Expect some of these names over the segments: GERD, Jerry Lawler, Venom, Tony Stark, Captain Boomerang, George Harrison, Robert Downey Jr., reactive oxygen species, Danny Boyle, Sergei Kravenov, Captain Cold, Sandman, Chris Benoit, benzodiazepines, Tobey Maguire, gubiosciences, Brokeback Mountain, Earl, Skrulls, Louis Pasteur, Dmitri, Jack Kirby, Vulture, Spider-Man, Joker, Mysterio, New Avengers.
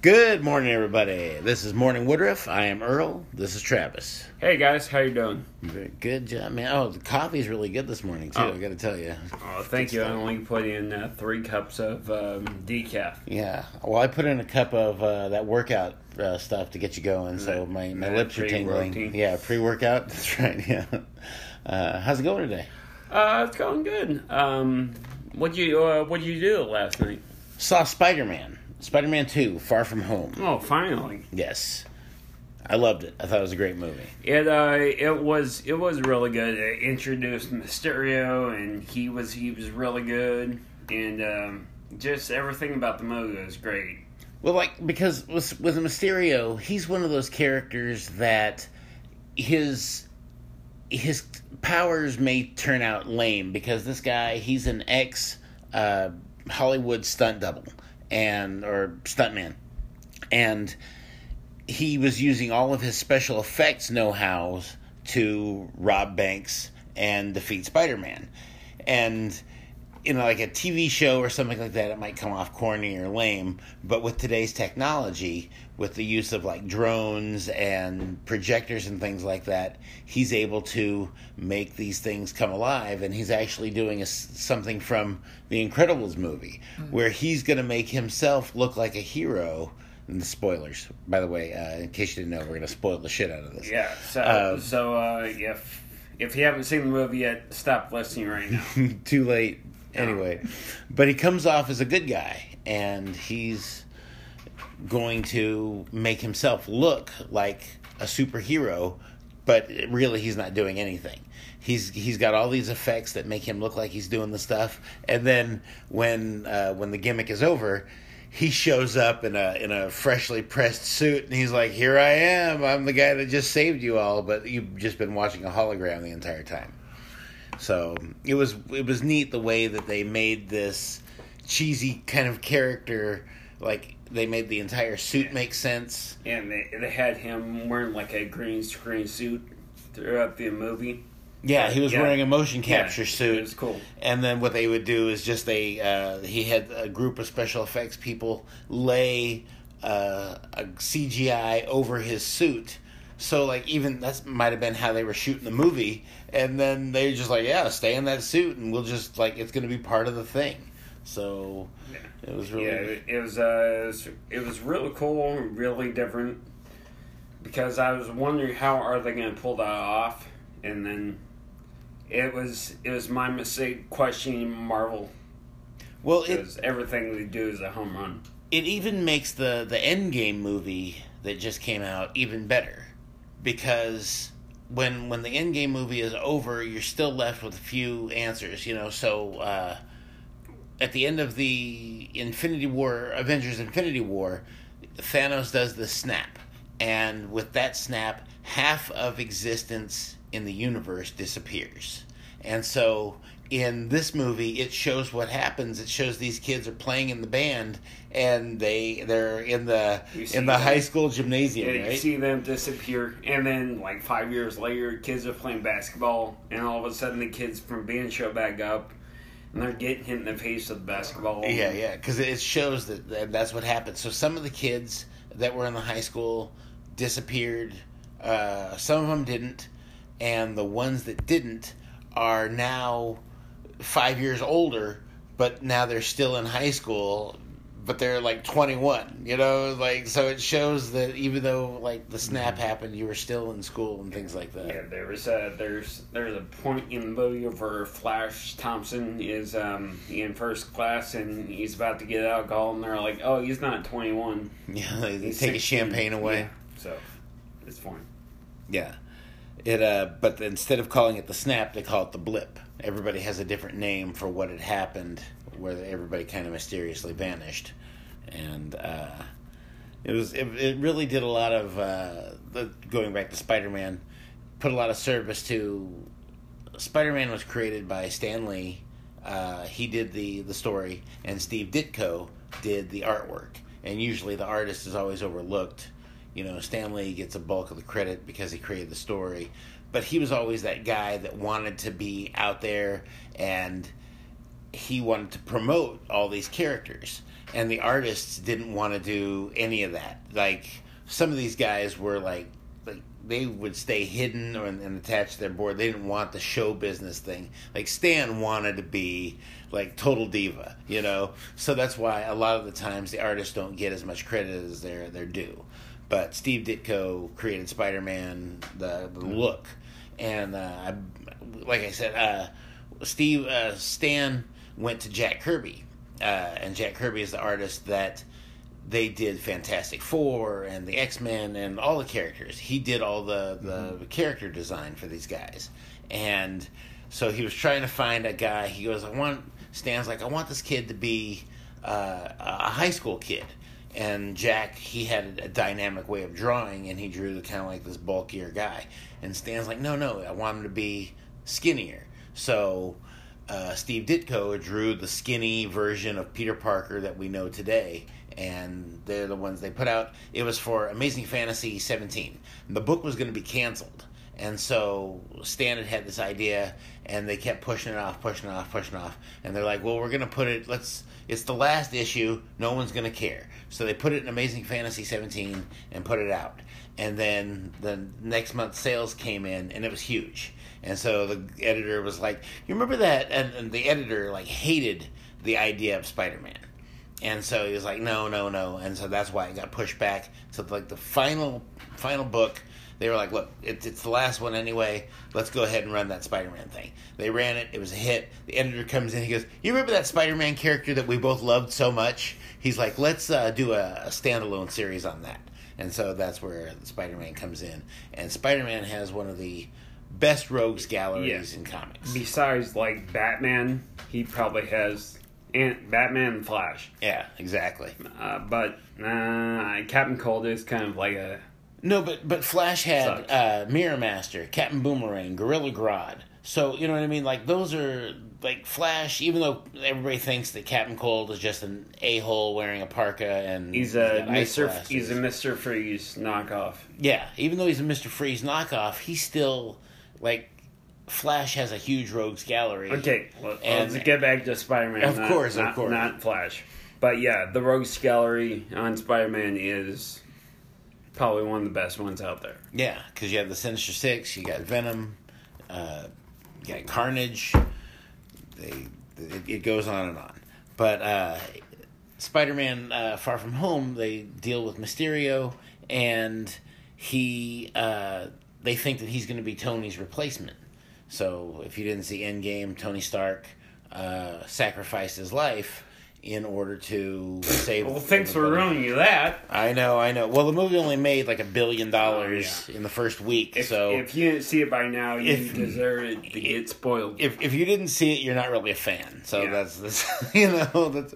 Good morning, everybody. This is Morning Woodruff. I am Earl. This is Travis. Hey, guys. How you doing? Good job, man. Oh, the coffee's really good this morning, too. I got to tell you. Oh, thank you. I only put in 3 cups of decaf. Yeah. Well, I put in a cup of that workout stuff to get you going, so my lips are tingling. Yeah, pre-workout. That's right, yeah. How's it going today? It's going good. What'd you do last night? Saw Spider-Man. Spider-Man 2, Far From Home. Oh, finally. Yes. I loved it. I thought it was a great movie. It was really good. It introduced Mysterio, and he was really good. And just everything about the movie was great. Well, because with Mysterio, he's one of those characters that his powers may turn out lame, because this guy, he's an ex-Hollywood stunt double. Or stuntman, and he was using all of his special effects know-hows to rob banks and defeat Spider-Man. And in like a TV show or something like that, it might come off corny or lame, but with today's technology, with the use of like drones and projectors and things like that, he's able to make these things come alive. And he's actually doing something from the Incredibles movie, where he's going to make himself look like a hero. And the spoilers, by the way, in case you didn't know, we're going to spoil the shit out of this. Yeah, if you haven't seen the movie yet, stop listening right now. Too late. Anyway, but he comes off as a good guy, and he's going to make himself look like a superhero, but really he's not doing anything. He's got all these effects that make him look like he's doing the stuff, and then when the gimmick is over, he shows up in a freshly pressed suit, and he's like, "Here I am, I'm the guy that just saved you all, but you've just been watching a hologram the entire time." So it was neat the way that they made this cheesy kind of character, like they made the entire suit make sense. And they had him wearing like a green screen suit throughout the movie. Yeah, he was wearing a motion capture suit. It was cool. And then what they would do is just he had a group of special effects people lay a CGI over his suit. So, even that might have been how they were shooting the movie. And then they were just like, yeah, stay in that suit, and we'll just, it's going to be part of the thing. So, it was really... Yeah, it was really cool, really different. Because I was wondering, how are they going to pull that off? And then it was my mistake questioning Marvel. Well, because everything they do is a home run. It even makes the Endgame movie that just came out even better. Because when the Endgame movie is over, you're still left with a few answers, So at the end of the Avengers Infinity War, Thanos does the snap. And with that snap, half of existence in the universe disappears. And so in this movie, it shows what happens. It shows these kids are playing in the band, and they're in the high school gymnasium. Yeah, right? You see them disappear, and then 5 years later, kids are playing basketball, and all of a sudden the kids from band show back up, and they're getting hit in the face with basketball. Yeah, because it shows that that's what happened. So some of the kids that were in the high school disappeared. Some of them didn't, and the ones that didn't are now 5 years older, but now they're still in high school, but they're 21, so it shows that even though the snap happened, you were still in school and things like that. Yeah, there's a point in the movie where Flash Thompson is in first class, and he's about to get alcohol, and they're like, oh, he's not 21. Yeah, they take 16. His champagne away. Yeah, so it's fine. Yeah. But instead of calling it the snap, they call it the blip. Everybody has a different name for what had happened, where everybody kind of mysteriously vanished, and it really did a lot of going back to Spider-Man, put a lot of service to. Spider-Man was created by Stan Lee. He did the story, and Steve Ditko did the artwork. And usually, the artist is always overlooked. Stan Lee gets a bulk of the credit because he created the story. But he was always that guy that wanted to be out there, and he wanted to promote all these characters. and the artists didn't want to do any of that. Like, some of these guys were like they would stay hidden or, and attached to their board. They didn't want the show business thing. Like, Stan wanted to be like total diva, you know? So that's why a lot of the times the artists don't get as much credit as they're due. But Steve Ditko created Spider-Man, the look. And like I said, Stan went to Jack Kirby. And Jack Kirby is the artist that they did Fantastic Four and the X-Men and all the characters. He did all the character design for these guys. And so he was trying to find a guy. He goes, Stan's like, I want this kid to be a high school kid. And Jack, he had a dynamic way of drawing, and he drew kind of like this bulkier guy. And Stan's like, no, I want him to be skinnier. So Steve Ditko drew the skinny version of Peter Parker that we know today, and they're the ones they put out. It was for Amazing Fantasy 17. The book was going to be canceled, and so Stan had this idea, and they kept pushing it off, and they're like, well, we're going to put it, it's the last issue, no one's going to care. So they put it in Amazing Fantasy 17 and put it out. And then the next month's sales came in, and it was huge. And so the editor was like, you remember that? And the editor, hated the idea of Spider-Man. And so he was like, no. And so that's why it got pushed back. So, the final book, they were like, look, it's the last one anyway. Let's go ahead and run that Spider-Man thing. They ran it. It was a hit. The editor comes in. He goes, you remember that Spider-Man character that we both loved so much? He's like, let's do a standalone series on that. And so that's where Spider-Man comes in. And Spider-Man has one of the best rogues galleries in comics. Besides, Batman, he probably has Batman and Flash. Yeah, exactly. But Captain Cold is kind of like a... No, but Flash had Mirror Master, Captain Boomerang, Gorilla Grodd. So, you know what I mean? Those are... Flash, even though everybody thinks that Captain Cold is just an a-hole wearing a parka and... He's a Mr. Freeze knockoff. Yeah, even though he's a Mr. Freeze knockoff, he's still, Flash has a huge rogues gallery. Okay, let's get back to Spider-Man. Of course. Not Flash. But yeah, the rogues gallery on Spider-Man is probably one of the best ones out there. Yeah, because you have the Sinister Six, you got Venom, you got Carnage... It goes on and on. But Spider-Man Far From Home, they deal with Mysterio, and they think that he's going to be Tony's replacement. So if you didn't see Endgame, Tony Stark sacrificed his life in order to save... Well, thanks for ruining you that. I know. Well, the movie only made $1 billion in the first week, so... If you didn't see it by now, you deserve it to get spoiled. If you didn't see it, you're not really a fan. So that's what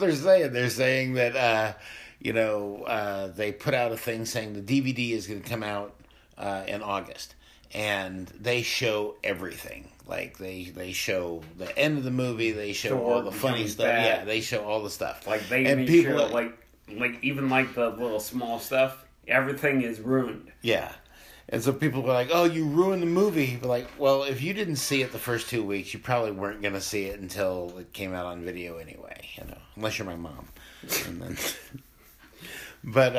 they're saying. They're saying that, they put out a thing saying the DVD is going to come out in August. And they show everything. They show the end of the movie. They show all the funny stuff. Bad. Yeah, they show all the stuff. Even the little small stuff. Everything is ruined. Yeah, and so people were like, "Oh, you ruined the movie." But if you didn't see it the first 2 weeks, you probably weren't going to see it until it came out on video anyway. You know, unless you're my mom. And then, but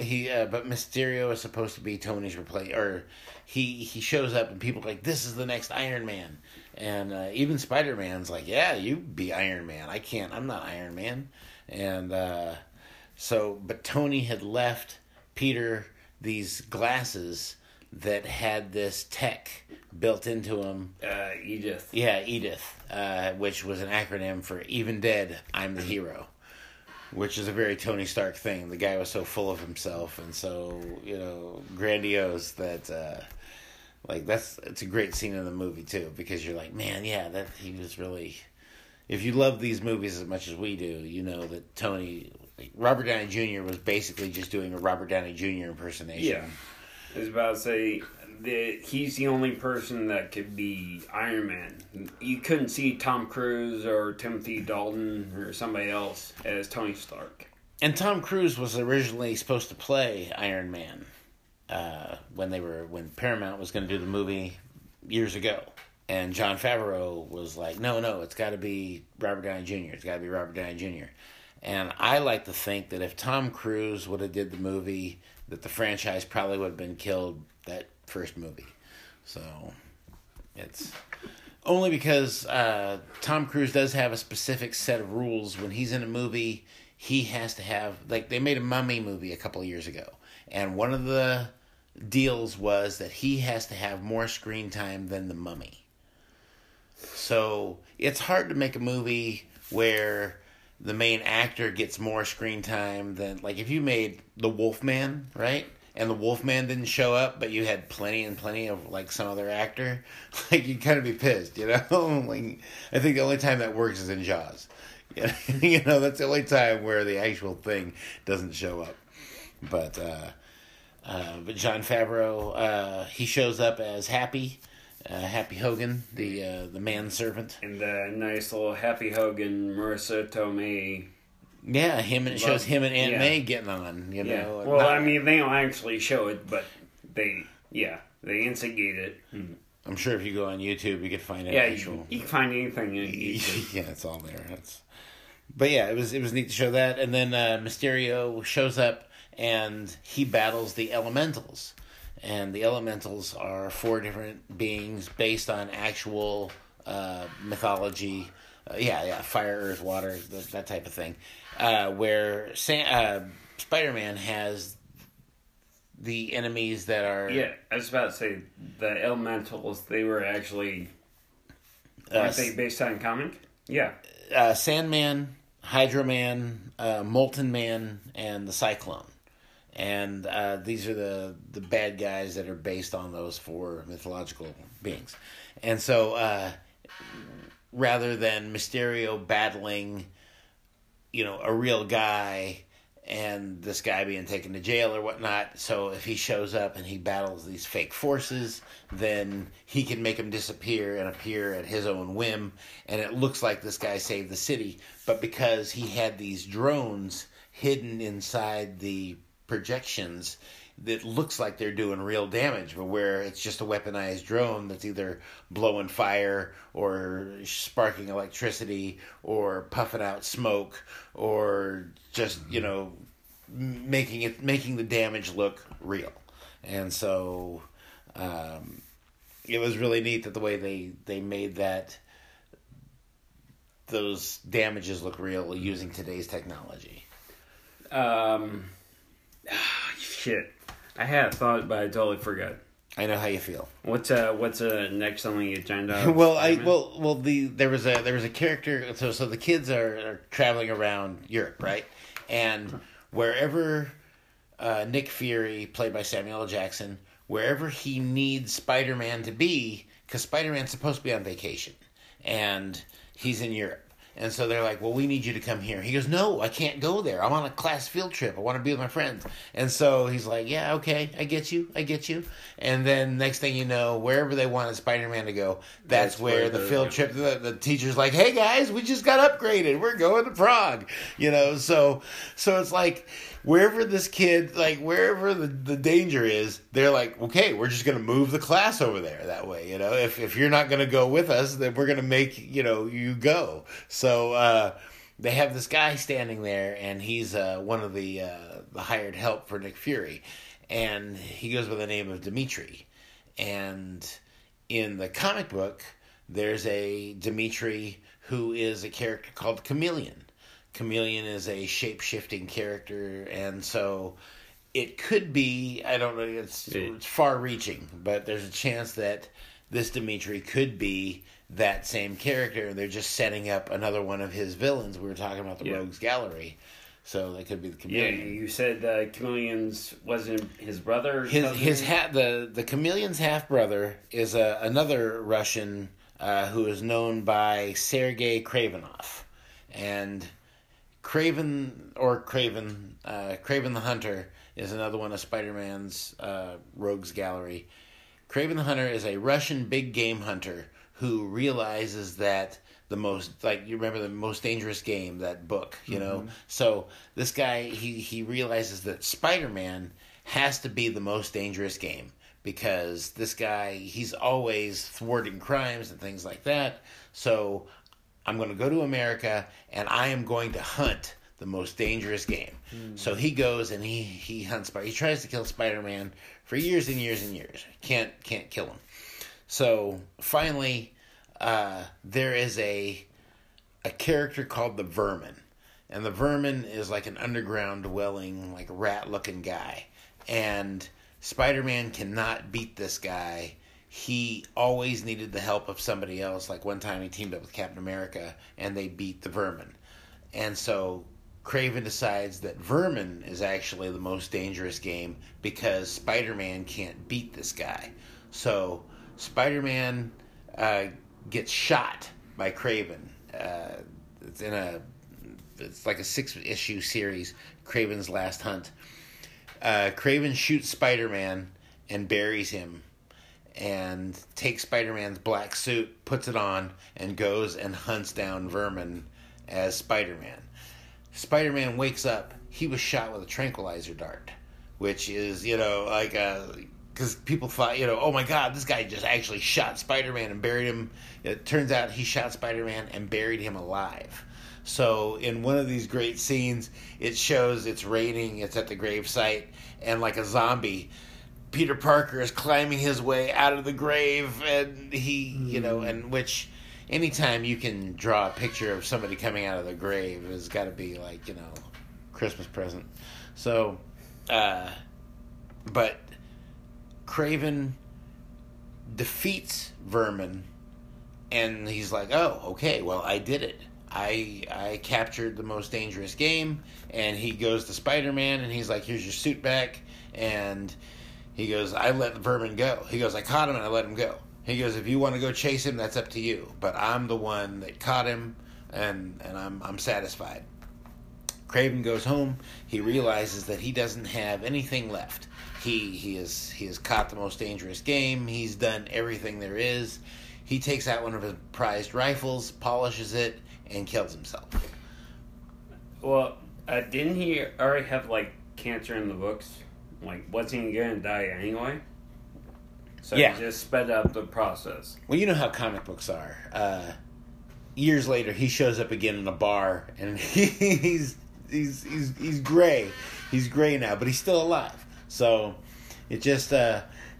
Mysterio is supposed to be Tony's replacement, or. He shows up and people are like, this is the next Iron Man. And even Spider-Man's like, yeah, you be Iron Man. I'm not Iron Man. And but Tony had left Peter these glasses that had this tech built into them. Edith. Yeah, Edith, which was an acronym for Even Dead, I'm the Hero. Which is a very Tony Stark thing. The guy was so full of himself and so, grandiose that, it's a great scene in the movie, too. Because you're like, man, yeah, that he was really... If you love these movies as much as we do, you know that Tony... Robert Downey Jr. was basically just doing a Robert Downey Jr. impersonation. Yeah. I was about to say, he's the only person that could be Iron Man. You couldn't see Tom Cruise or Timothy Dalton or somebody else as Tony Stark. And Tom Cruise was originally supposed to play Iron Man when Paramount was going to do the movie years ago. And Jon Favreau was like, no, it's got to be Robert Downey Jr. And I like to think that if Tom Cruise would have did the movie, that the franchise probably would have been killed that first movie. So it's only because Tom Cruise does have a specific set of rules. When he's in a movie, he has to have, like, they made a Mummy movie a couple of years ago. And one of the deals was that he has to have more screen time than the Mummy. So it's hard to make a movie where the main actor gets more screen time than, like, if you made The Wolfman, right? And The Wolfman didn't show up, but you had plenty of, like, some other actor. Like, you'd kind of be pissed, you know? Like, I think the only time that works is in Jaws. You know, that's the only time where the actual thing doesn't show up. But Jon Favreau, he shows up as Happy. Happy Hogan, the manservant. And the nice little Happy Hogan, Marissa Tomei. Yeah, it shows him and Aunt May getting on, you know. Well, I mean, they don't actually show it, but they instigate it. I'm sure if you go on YouTube, you could find it. Yeah, you can find anything on YouTube. Yeah, it's all there. But yeah, it was neat to show that. And then Mysterio shows up, and he battles the Elementals. And the Elementals are four different beings based on actual mythology. Fire, earth, water, that type of thing. Where Spider-Man has the enemies that are... Yeah, I was about to say, the Elementals, they were actually... Aren't they based on comic? Yeah. Sandman, Hydro-Man, Molten Man, and the Cyclone. And these are the bad guys that are based on those four mythological beings. And so rather than Mysterio battling, you know, a real guy and this guy being taken to jail or whatnot, so if he shows up and he battles these fake forces, then he can make them disappear and appear at his own whim. And it looks like this guy saved the city. But because he had these drones hidden inside the projections, that looks like they're doing real damage, but where it's just a weaponized drone that's either blowing fire or sparking electricity or puffing out smoke or just, you know, making the damage look real. And so it was really neat that the way they made that, those damages look real using today's technology. Shit, I had a thought, but I totally forgot. I know how you feel. What's next on the agenda? There was a character. So the kids are traveling around Europe, right? And wherever Nick Fury, played by Samuel L. Jackson, wherever he needs Spider-Man to be, because Spider-Man's supposed to be on vacation, and he's in Europe. And so they're like, well, we need you to come here. He goes, no, I can't go there. I'm on a class field trip. I want to be with my friends. And so he's like, yeah, okay, I get you. And then next thing you know, wherever they wanted Spider-Man to go, that's where the field trip, the teacher's like, hey, guys, we just got upgraded. We're going to Prague. You know, so it's like wherever this kid, like wherever the danger is, they're like, okay, we're just going to move the class over there that way. You know, if you're not going to go with us, then we're going to make, you know, you go. So they have this guy standing there, and he's one of the hired help for Nick Fury. And he goes by the name of Dmitri. And in the comic book, there's a Dmitri who is a character called Chameleon. Chameleon is a shape-shifting character, and so it could be, I don't know, it's far-reaching, but there's a chance that this Dmitri could be that same character. They're just setting up another one of his villains. We were talking about the Rogues Gallery, so that could be the Chameleon. Yeah, you said Chameleon's wasn't his brother. Or the Chameleon's half brother is another Russian who is known by Sergei Kravenov, and Kraven the Hunter is another one of Spider-Man's Rogues Gallery. Kraven the Hunter is a Russian big game hunter who realizes that the most, like, you remember The Most Dangerous Game, that book, you know? Mm-hmm. So this guy, he realizes that Spider-Man has to be the most dangerous game because this guy, he's always thwarting crimes and things like that. So I'm going to go to America and I am going to hunt the most dangerous game. So he goes and he hunts Spider. He tries to kill Spider-Man for years and years and years. Can't kill him. So finally, there is a character called the Vermin, and the Vermin is like an underground dwelling, like rat looking guy, and Spider-Man cannot beat this guy. He always needed the help of somebody else. Like one time he teamed up with Captain America and they beat the Vermin. And so Kraven decides that Vermin is actually the most dangerous game because Spider-Man can't beat this guy. So Spider-Man gets shot by Kraven. It's like a 6-issue series, Kraven's Last Hunt. Kraven shoots Spider-Man and buries him and takes Spider-Man's black suit, puts it on, and goes and hunts down Vermin as Spider-Man. Spider-Man wakes up. He was shot with a tranquilizer dart, which is, like a... Because people thought, oh my God, this guy just actually shot Spider-Man and buried him. It turns out he shot Spider-Man and buried him alive. So in one of these great scenes, it shows it's raining, it's at the gravesite, and like a zombie, Peter Parker is climbing his way out of the grave, and he, and which anytime you can draw a picture of somebody coming out of the grave has got to be like, Christmas present. So, but... Kraven defeats Vermin, and he's like, oh, okay, well, I did it. I captured the most dangerous game, and he goes to Spider-Man, and he's like, here's your suit back, and he goes, I let Vermin go. He goes, I caught him, and I let him go. He goes, if you want to go chase him, that's up to you, but I'm the one that caught him, and I'm satisfied. Kraven goes home. He realizes that he doesn't have anything left. He has caught the most dangerous game. He's done everything there is. He takes out one of his prized rifles, polishes it, and kills himself. Well, didn't he already have cancer in the books? Wasn't he gonna die anyway? So yeah. He just sped up the process. Well, you know how comic books are. Years later, he shows up again in a bar, and he's gray. He's gray now, but he's still alive. So, it just,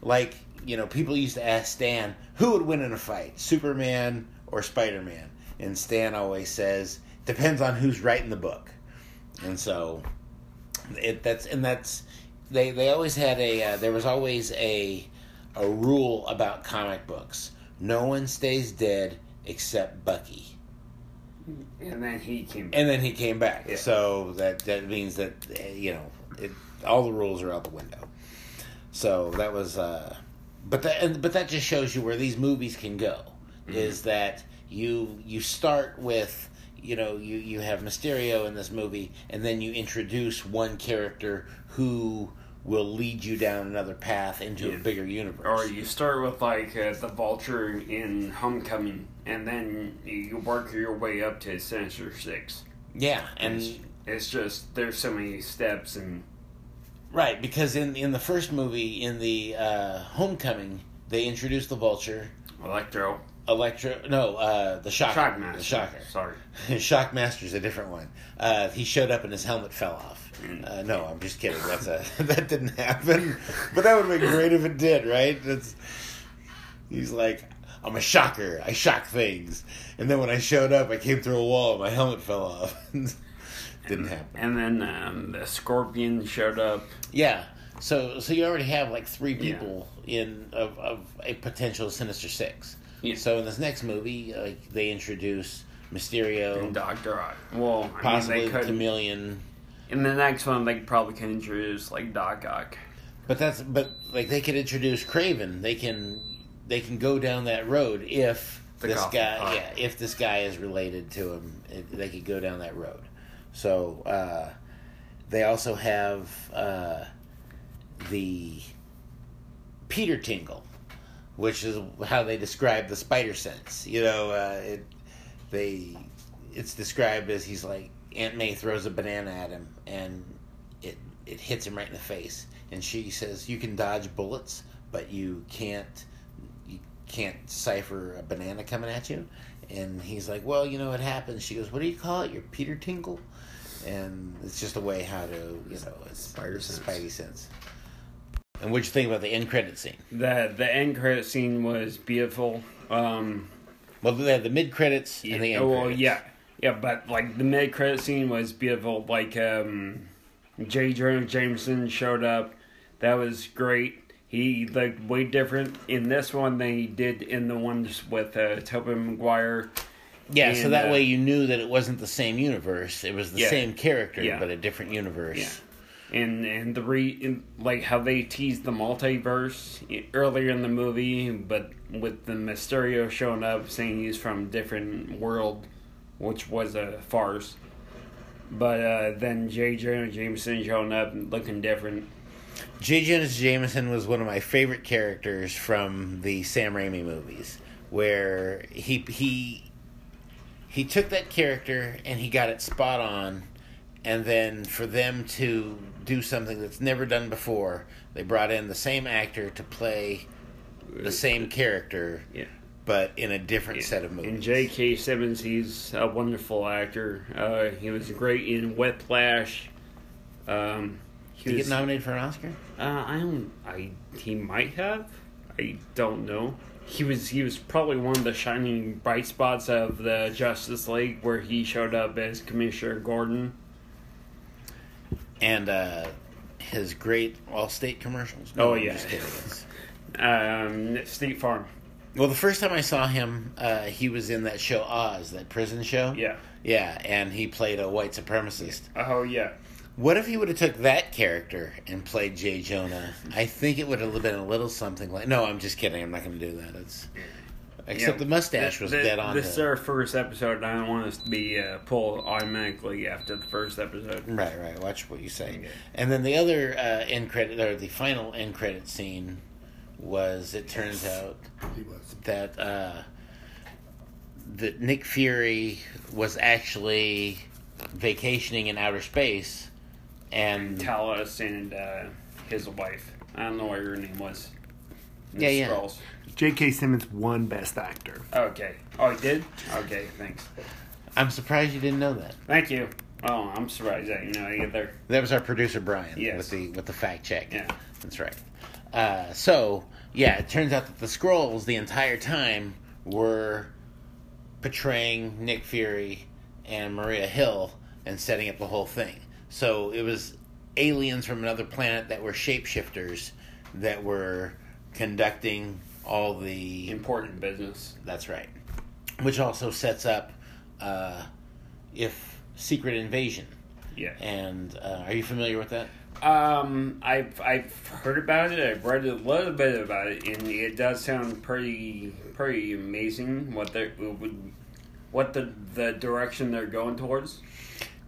people used to ask Stan, who would win in a fight, Superman or Spider-Man? And Stan always says, depends on who's writing the book. And so, they always had there was always a rule about comic books. No one stays dead except Bucky. And then he came back. Yeah. So, that means that, all the rules are out the window. So that was... But that just shows you where these movies can go. Mm-hmm. Is that you start with... You have Mysterio in this movie, and then you introduce one character who will lead you down another path into a bigger universe. Or you start with, the Vulture in Homecoming, and then you work your way up to Sinister Six. Yeah, and... It's just... There's so many steps and... Right, because in the first movie, in the Homecoming, they introduced the Vulture. The Shocker. Shockmaster. The Shocker. Sorry. Shockmaster's a different one. He showed up and his helmet fell off. No, I'm just kidding. That didn't happen. But that would have been great if it did, right? He's like, I'm a shocker. I shock things. And then when I showed up, I came through a wall and my helmet fell off. Didn't happen. And then the Scorpion showed up. Yeah. So you already have 3 people in of a potential Sinister Six. Yeah. So in this next movie, they introduce Mysterio and Dr. Ock. Well, possibly Chameleon. In the next one, they probably can introduce Doc Ock. But they could introduce Kraven. They can go down that road if this guy is related to him, they could go down that road. So, they also have, the Peter Tingle, which is how they describe the spider sense. It's described as he's Aunt May throws a banana at him and it hits him right in the face. And she says, you can dodge bullets, but you can't decipher a banana coming at you. And he's like, well, it happens. She goes, what do you call it? Your Peter Tingle? and it's just a way how to, Spidey sense. And what'd you think about the end credit scene? The end credit scene was beautiful. Well, they had the mid credits and the end credits. Yeah, but like the mid credit scene was beautiful. Like J. Jonah Jameson showed up. That was great. He looked way different in this one than he did in the ones with Tobey Maguire. Yeah, and so that way you knew that it wasn't the same universe. It was the same character, but a different universe. Yeah. And like how they teased the multiverse earlier in the movie, but with the Mysterio showing up saying he's from a different world, which was a farce. But then J. Jonah Jameson showing up and looking different. J. Jonah Jameson was one of my favorite characters from the Sam Raimi movies, where he took that character and he got it spot on, and then for them to do something that's never done before, they brought in the same actor to play the same character, but in a different set of movies. And J.K. Simmons, he's a wonderful actor. He was great in Whiplash. Did he get nominated for an Oscar? He might have. I don't know. He was probably one of the shining bright spots of the Justice League, where he showed up as Commissioner Gordon. And his great Allstate commercials. No, State Farm. Well, the first time I saw him, he was in that show Oz, that prison show. Yeah. Yeah, and he played a white supremacist. Oh, yeah. What if he would have took that character and played J. Jonah? I think it would have been a little something like... No, I'm just kidding. I'm not going to do that. The mustache was dead on. This is our first episode, and I don't want us to be pulled automatically after the first episode. Right. Watch what you say. Okay. And then the other end credit, or the final end credit scene, was it turns out that that Nick Fury was actually vacationing in outer space. And Talos and his wife. I don't know what her name was. Yeah. Skrulls. J.K. Simmons won Best Actor. Okay. Oh, he did? Okay, thanks. I'm surprised you didn't know that. Thank you. Oh, I'm surprised I didn't know either. That was our producer, Brian, with the fact check. Yeah. That's right. So, it turns out that the Skrulls, the entire time, were portraying Nick Fury and Maria Hill and setting up the whole thing. So it was aliens from another planet that were shapeshifters that were conducting all the important business. That's right. Which also sets up Secret Invasion. Yeah. And are you familiar with that? I've heard about it. I've read a little bit about it, and it does sound pretty amazing the direction they're going towards.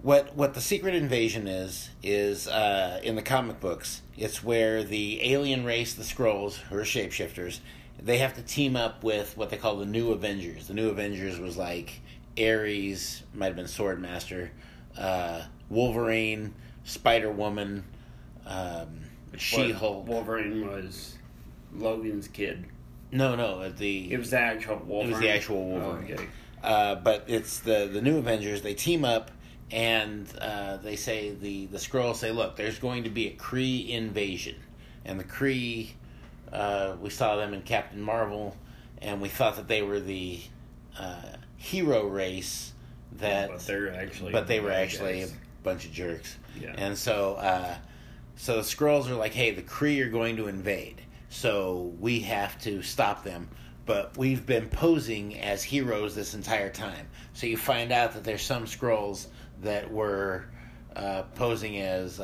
What the Secret Invasion is in the comic books, it's where the alien race, the Skrulls, who are shapeshifters, they have to team up with what they call the New Avengers. The New Avengers was like Ares, might have been Swordmaster, Wolverine, Spider-Woman, She-Hulk. Wolverine was Logan's kid. No, it was the actual Wolverine. Okay. But it's the New Avengers. They team up, and they say the Skrulls say, "Look, there's going to be a Kree invasion," and the Kree, we saw them in Captain Marvel, and we thought that they were the hero race. But they were actually a bunch of jerks. Yeah. And so the Skrulls are like, "Hey, the Kree are going to invade, so we have to stop them." But we've been posing as heroes this entire time. So you find out that there's some Skrulls that were posing as,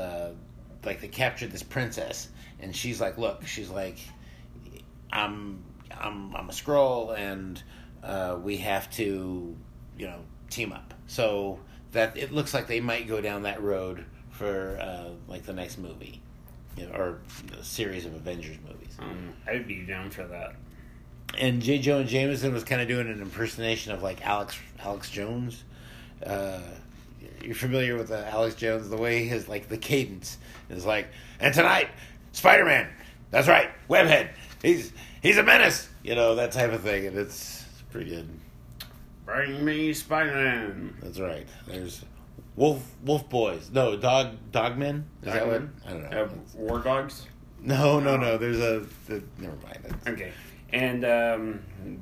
like, they captured this princess. And she's like, look, I'm a Skrull, and we have to, team up. So that it looks like they might go down that road for, the next movie. Or a series of Avengers movies. I'd be down for that. And J. Jonah Jameson was kind of doing an impersonation of like Alex Jones. You're familiar with Alex Jones, the way his the cadence is like. And tonight, Spider-Man. That's right, Webhead. He's a menace. That type of thing, and it's pretty good. Bring me Spider-Man. That's right. There's Wolf Boys. No, Dogmen. Is that one? I don't know. War Dogs? No. There's a... never mind. Okay. And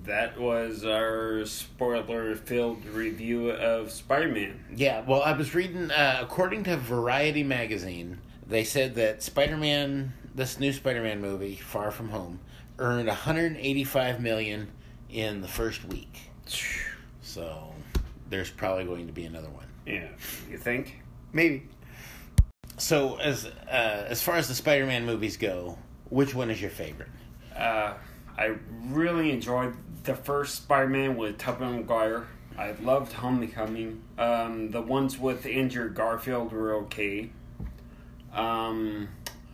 that was our spoiler-filled review of Spider-Man. Yeah, well, I was reading... according to Variety magazine, they said that Spider-Man... This new Spider-Man movie, Far From Home, earned $185 million in the first week. So, there's probably going to be another one. Yeah, you think? Maybe. So, as far as the Spider-Man movies go, which one is your favorite? I really enjoyed the first Spider-Man with Tobey Maguire. I loved Homecoming. The ones with Andrew Garfield were okay.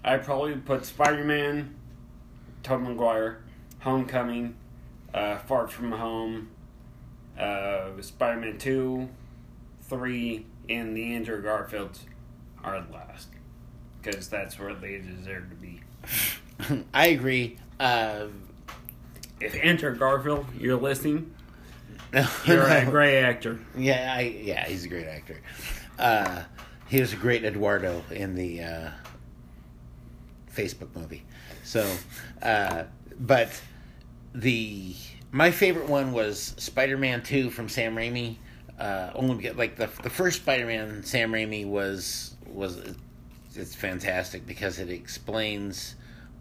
I probably put Spider-Man, Tobey Maguire, Homecoming, Far From Home, Spider-Man 2, 3, and the Andrew Garfields are last. Because that's where they deserve to be. I agree. If Andrew Garfield, you're listening, you're a great actor. Yeah, yeah, he's a great actor. He was a great Eduardo in the... Facebook movie. So, but my favorite one was Spider-Man 2 from Sam Raimi. Only because, like the first Spider-Man Sam Raimi was it's fantastic because it explains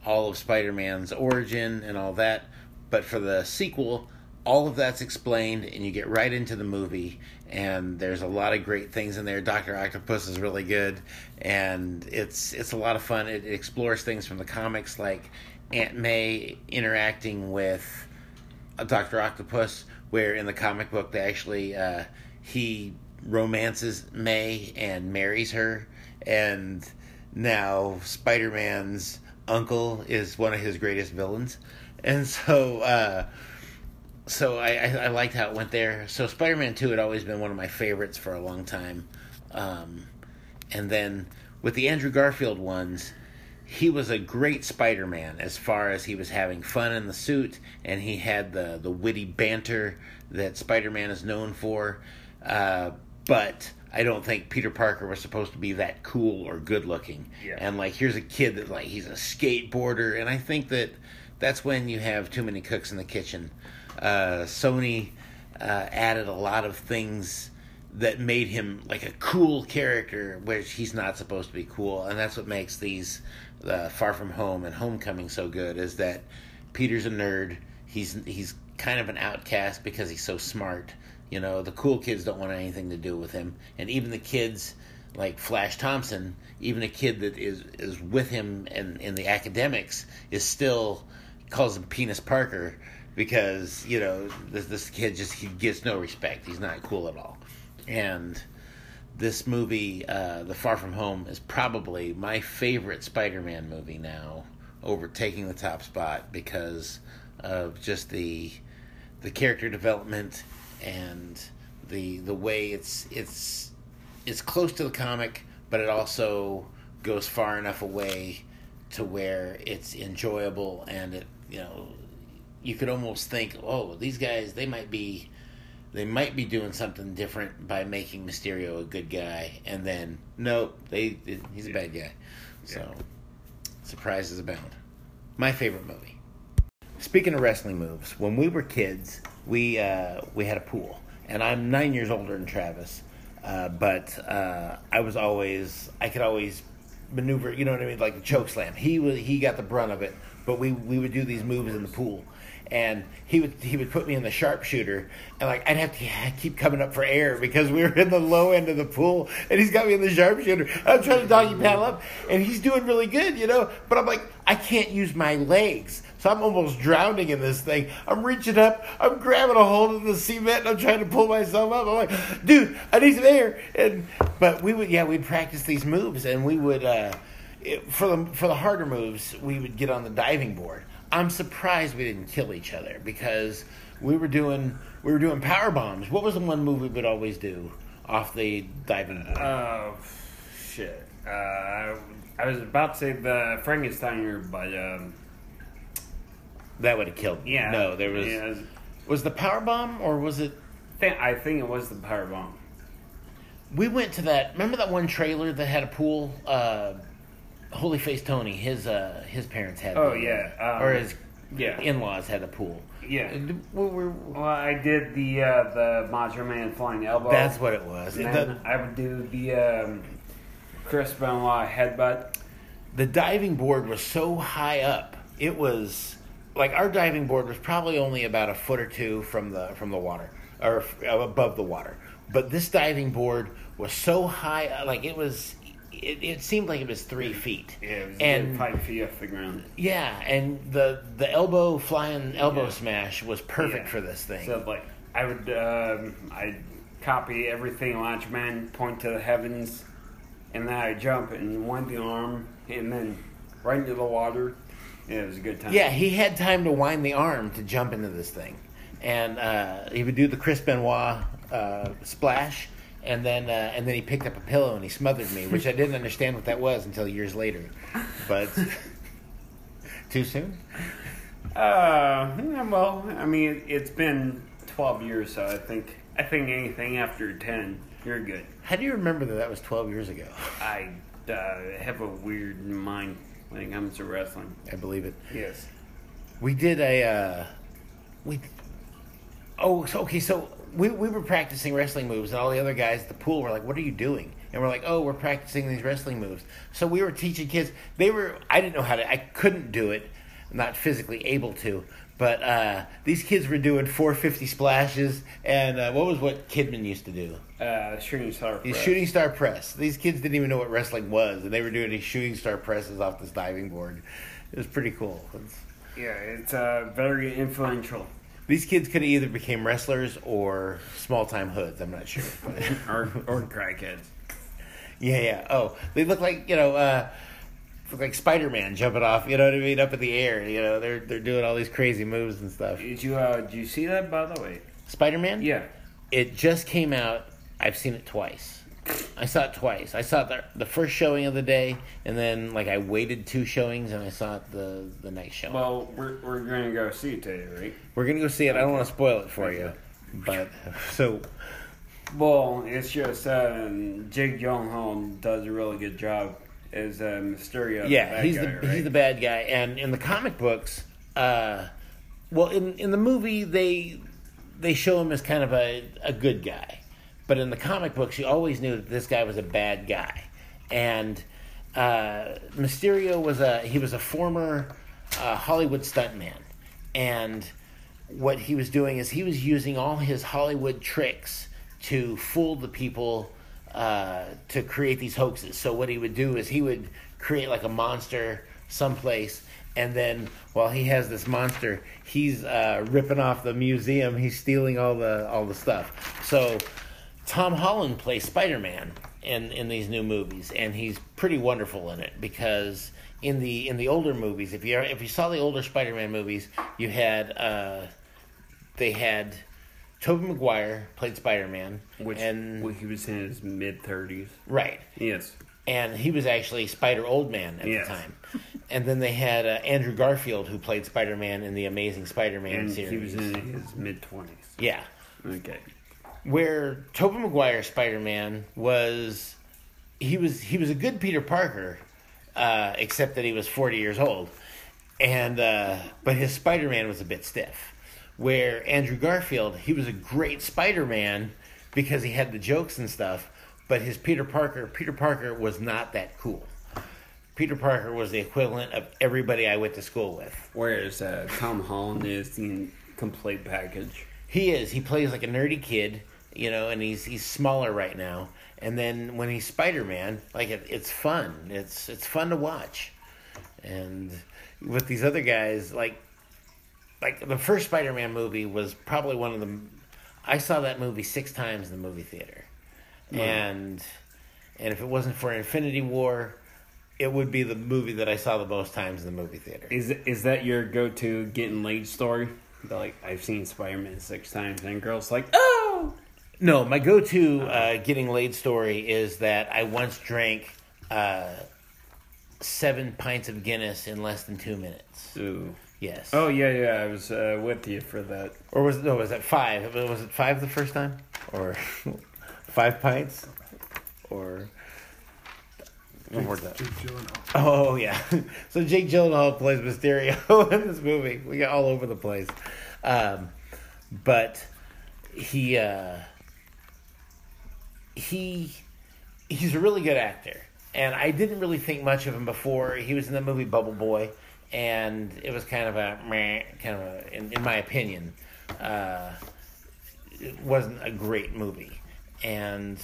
all of Spider-Man's origin and all that. But for the sequel, all of that's explained and you get right into the movie and there's a lot of great things in there. Dr. Octopus is really good and it's a lot of fun. It explores things from the comics like Aunt May interacting with Dr. Octopus, where in the comic book they actually he romances May and marries her, and now Spider-Man's uncle is one of his greatest villains. And so so I liked how it went there. So Spider-Man 2 had always been one of my favorites for a long time. And then with the Andrew Garfield ones, he was a great Spider-Man as far as he was having fun in the suit. And he had the witty banter that Spider-Man is known for. But I don't think Peter Parker was supposed to be that cool or good looking. Yeah. And like here's a kid that like he's a skateboarder. And I think that's when you have too many cooks in the kitchen. Sony added a lot of things that made him like a cool character, which he's not supposed to be cool, and that's what makes these Far From Home and Homecoming so good, is that Peter's a nerd. He's kind of an outcast because he's so smart. You know, the cool kids don't want anything to do with him, and even the kids like Flash Thompson, even a kid that is with him in the academics, is still calls him Penis Parker. Because, you know, this kid just, he gets no respect. He's not cool at all. And this movie, The Far From Home, is probably my favorite Spider-Man movie now, overtaking the top spot because of just the character development and the way it's close to the comic, but it also goes far enough away to where it's enjoyable and it, you know... You could almost think, oh, these guys, they might be doing something different by making Mysterio a good guy, and then no, he's a bad guy. So surprises abound. My favorite movie. Speaking of wrestling moves, when we were kids, we had a pool, and I'm 9 years older than Travis, but I could always maneuver. You know what I mean? Like the choke slam. He got the brunt of it, but we would do these moves in the pool. And he would put me in the sharpshooter, and like I'd have to keep coming up for air because we were in the low end of the pool, and he's got me in the sharpshooter. I'm trying to doggy paddle up, and he's doing really good, you know. But I'm like, I can't use my legs, so I'm almost drowning in this thing. I'm reaching up, I'm grabbing a hold of the cement, and I'm trying to pull myself up. I'm like, dude, I need some air. But we'd practice these moves, and we would for the harder moves, we would get on the diving board. I'm surprised we didn't kill each other because we were doing power bombs. What was the one move we would always do off the diving board? Oh, shit! I was about to say the Frankensteiner, but that would have killed me. Yeah, no, there was. Yeah, was the power bomb or was it? I think it was the power bomb. we went to that, remember that one trailer that had a pool? Holy Face Tony, his parents had a pool. Yeah. Or his in-laws had a pool. Yeah. Well, I did the Macho Man flying elbow. That's what it was. And then I would do the Chris Benoit headbutt. The diving board was so high up. It was like our diving board was probably only about a foot or two from the water or above the water. But this diving board was so high, like it was. It seemed like it was 3 feet. Yeah, it was and 5 feet off the ground. Yeah, and the elbow smash was perfect for this thing. So like I would I'd copy everything Launch Man, point to the heavens, and then I jump and wind the arm and then right into the water. Yeah, it was a good time. Yeah, he had time to wind the arm to jump into this thing, and he would do the Chris Benoit splash. And then he picked up a pillow and he smothered me, which I didn't understand what that was until years later. But too soon? Well, I mean, it's been 12 years, so I think anything after 10, you're good. How do you remember that was 12 years ago? I have a weird mind when it comes to wrestling. I believe it. Yes. We did a We were practicing wrestling moves, and all the other guys at the pool were like, "What are you doing?" And we're like, "Oh, we're practicing these wrestling moves." So we were teaching kids. I didn't know how to. I couldn't do it. I'm not physically able to. But these kids were doing 450 splashes, and what Kidman used to do? Shooting star press. Shooting star press. These kids didn't even know what wrestling was, and they were doing these shooting star presses off this diving board. It was pretty cool. It's very influential. These kids could have either became wrestlers or small-time hoods. I'm not sure. or crackheads. Yeah. Oh, they look like, like Spider-Man jumping off, you know what I mean, up in the air. You know, they're doing all these crazy moves and stuff. Did you see that, by the way? Spider-Man? Yeah. It just came out. I've seen it twice. I saw it twice. I saw the first showing of the day, and then I waited two showings, and I saw it the next show. Well, we're gonna go see it today, right? We're gonna go see it. Okay. I don't want to spoil it for you, but so. Well, it's just Jake Gyllenhaal does a really good job as Mysterio. Yeah, he's the bad guy, and in the comic books, in the movie they show him as kind of a good guy. But in the comic books, you always knew that this guy was a bad guy, and Mysterio was a former Hollywood stuntman, and what he was doing is he was using all his Hollywood tricks to fool the people to create these hoaxes. So what he would do is he would create a monster someplace. And then, while he has this monster, he's ripping off the museum. He's stealing all the stuff. So, Tom Holland plays Spider-Man in these new movies, and he's pretty wonderful in it because in the older movies, if you saw the older Spider-Man movies, you had they had Tobey Maguire played Spider-Man, which he was in his mid-30s, right? Yes. And he was actually Spider-Old Man at the time. And then they had Andrew Garfield, who played Spider-Man in the Amazing Spider-Man series. He was in his mid-20s. Yeah. Okay. Where Tobey Maguire Spider-Man was a good Peter Parker, except that he was 40 years old. And but his Spider-Man was a bit stiff. Where Andrew Garfield, he was a great Spider-Man because he had the jokes and stuff. But his Peter Parker was not that cool. Peter Parker was the equivalent of everybody I went to school with. Whereas Tom Holland is the complete package. He is. He plays like a nerdy kid, and he's smaller right now. And then when he's Spider-Man, it's fun. It's fun to watch. And with these other guys, like the first Spider-Man movie was probably one of the. I saw that movie 6 times in the movie theater. Mm. And if it wasn't for Infinity War, it would be the movie that I saw the most times in the movie theater. Is that your go-to getting laid story? I've seen Spider-Man 6 times, and girls oh! No, my go-to getting laid story is that I once drank 7 pints of Guinness in less than 2 minutes. Ooh. Yes. Oh, yeah, I was with you for that. Or was it 5? Was it 5 the first time? Or... 5 pints? or oh yeah. So Jake Gyllenhaal plays Mysterio in this movie. We got all over the place. But he's a really good actor. And I didn't really think much of him before. He was in the movie Bubble Boy, and it was kind of a in my opinion, it wasn't a great movie. And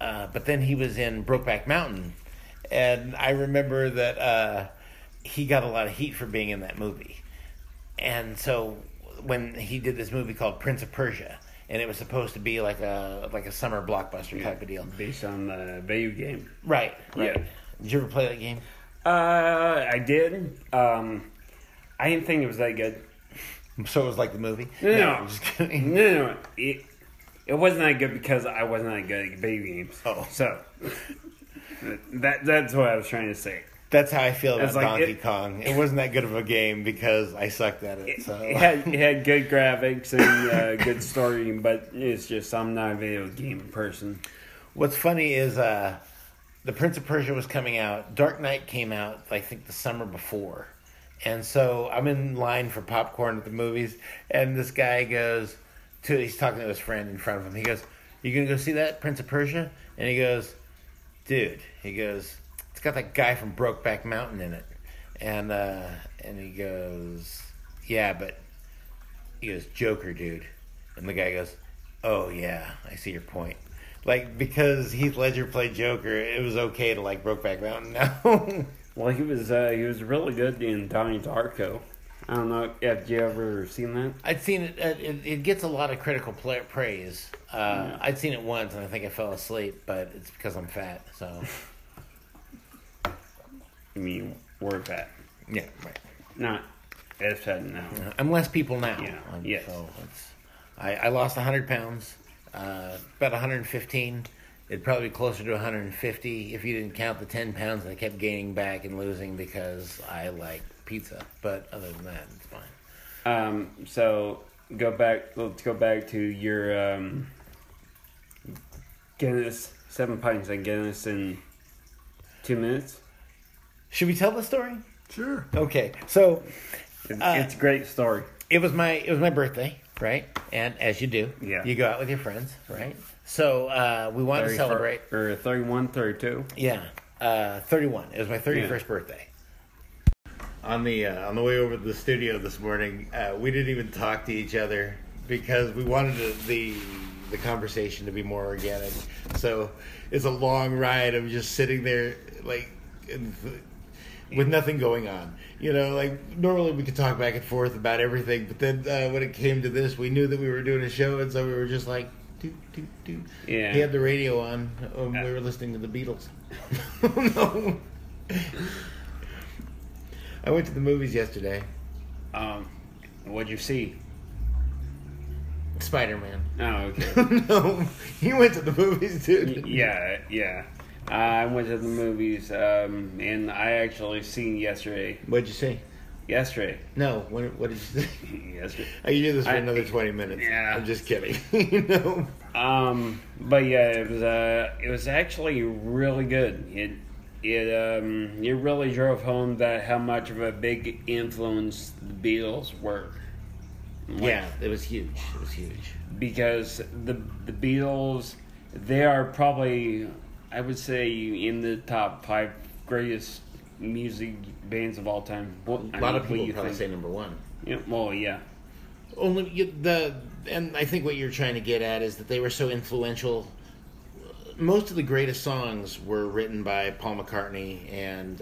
but then he was in Brokeback Mountain, and I remember that he got a lot of heat for being in that movie. And so when he did this movie called Prince of Persia, and it was supposed to be like a summer blockbuster type of deal, based on the video game, right? Yeah. Did you ever play that game? I did. I didn't think it was that good. So it was like the movie? No, I'm just kidding. No. It wasn't that good because I wasn't that good at video games. Oh. So, that's what I was trying to say. That's how I feel about Donkey Kong. It wasn't that good of a game because I sucked at it. So It had good graphics and good story, but it's just I'm not a video game person. What's funny is The Prince of Persia was coming out. Dark Knight came out, I think, the summer before. And so I'm in line for popcorn at the movies, and this guy goes... He's talking to his friend in front of him. He goes, "You gonna go see that Prince of Persia?" And he goes, "Dude," he goes, "it's got that guy from Brokeback Mountain in it." And he goes, "Yeah, but," he goes, "Joker, dude." And the guy goes, "Oh yeah, I see your point." Like, because Heath Ledger played Joker, it was okay to like Brokeback Mountain now. Well, he was really good in Donnie Darko. I don't know. Have you ever seen that? I'd seen it. It gets a lot of critical praise. Yeah. I'd seen it once, and I think I fell asleep, but it's because I'm fat. So, you mean we're fat? Yeah, right. Not as fat now. I'm less people now. Yeah. Yes. So I lost 100 pounds. About 115. It'd probably be closer to 150 if you didn't count the 10 pounds that I kept gaining back and losing because I like pizza. But other than that, it's fine. So let's go back to your Guinness, 7 pints of Guinness in 2 minutes. Should we tell the story? Sure. Okay. So it's a great story. It was my birthday, right? And as you do, yeah, you go out with your friends, right? So we wanted to celebrate. Or 31, 32. Yeah, 31. It was my 31st birthday. On the way over to the studio this morning, we didn't even talk to each other because we wanted the conversation to be more organic. So it's a long ride of just sitting there like with nothing going on. You know, like normally we could talk back and forth about everything, but then when it came to this, we knew that we were doing a show, and so we were just like, "Doo, doo, doo." Yeah. He had the radio on when we were listening to the Beatles. Oh, no. I went to the movies yesterday. What'd you see? Spider-Man. Oh, okay. No, you went to the movies, dude. Yeah. I went to the movies, and I actually seen yesterday. What'd you see? Yesterday. No, what did you see? Yesterday. I can do this for another 20 minutes. Yeah. I'm just kidding. You know? But yeah, it was actually really good. It really drove home that how much of a big influence the Beatles were. Like, yeah, it was huge. It was huge because the Beatles, they are probably, I would say, in the top 5 greatest music bands of all time. A lot of people probably say number one. Yeah, well, yeah. And I think what you're trying to get at is that they were so influential. Most of the greatest songs were written by Paul McCartney and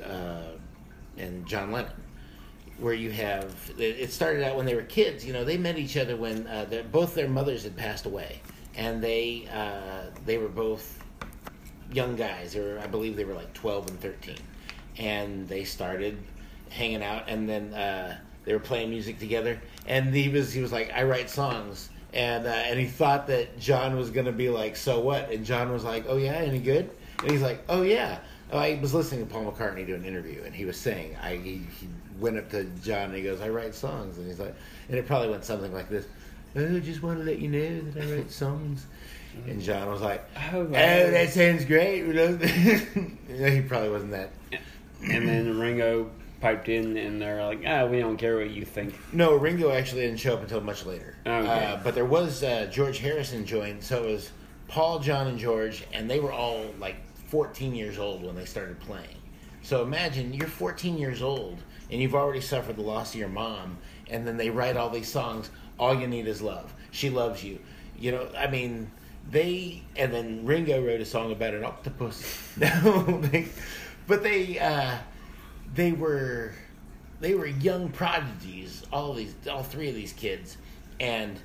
John Lennon. Where you have it started out when they were kids. You know, they met each other when both their mothers had passed away, and they were both young guys. I believe they were like 12 and 13, and they started hanging out, and then they were playing music together. And he was like, "I write songs." And he thought that John was going to be like, "So what?" And John was like, "Oh yeah, any good?" And he's like, "Oh yeah." I was listening to Paul McCartney do an interview, and he was saying, he went up to John and he goes, "I write songs." And he's like, and it probably went something like this: "Oh, just want to let you know that I write songs." And John was like, oh, that sounds great. He probably wasn't that. And then Ringo piped in, and they're like, we don't care what you think. No, Ringo actually didn't show up until much later. Okay. But there was George Harrison joined, so it was Paul, John, and George, and they were all like 14 years old when they started playing. So imagine, you're 14 years old, and you've already suffered the loss of your mom, and then they write all these songs, All You Need Is Love, She Loves You. You know, I mean, and then Ringo wrote a song about an octopus. But they were young prodigies, all three of these kids, and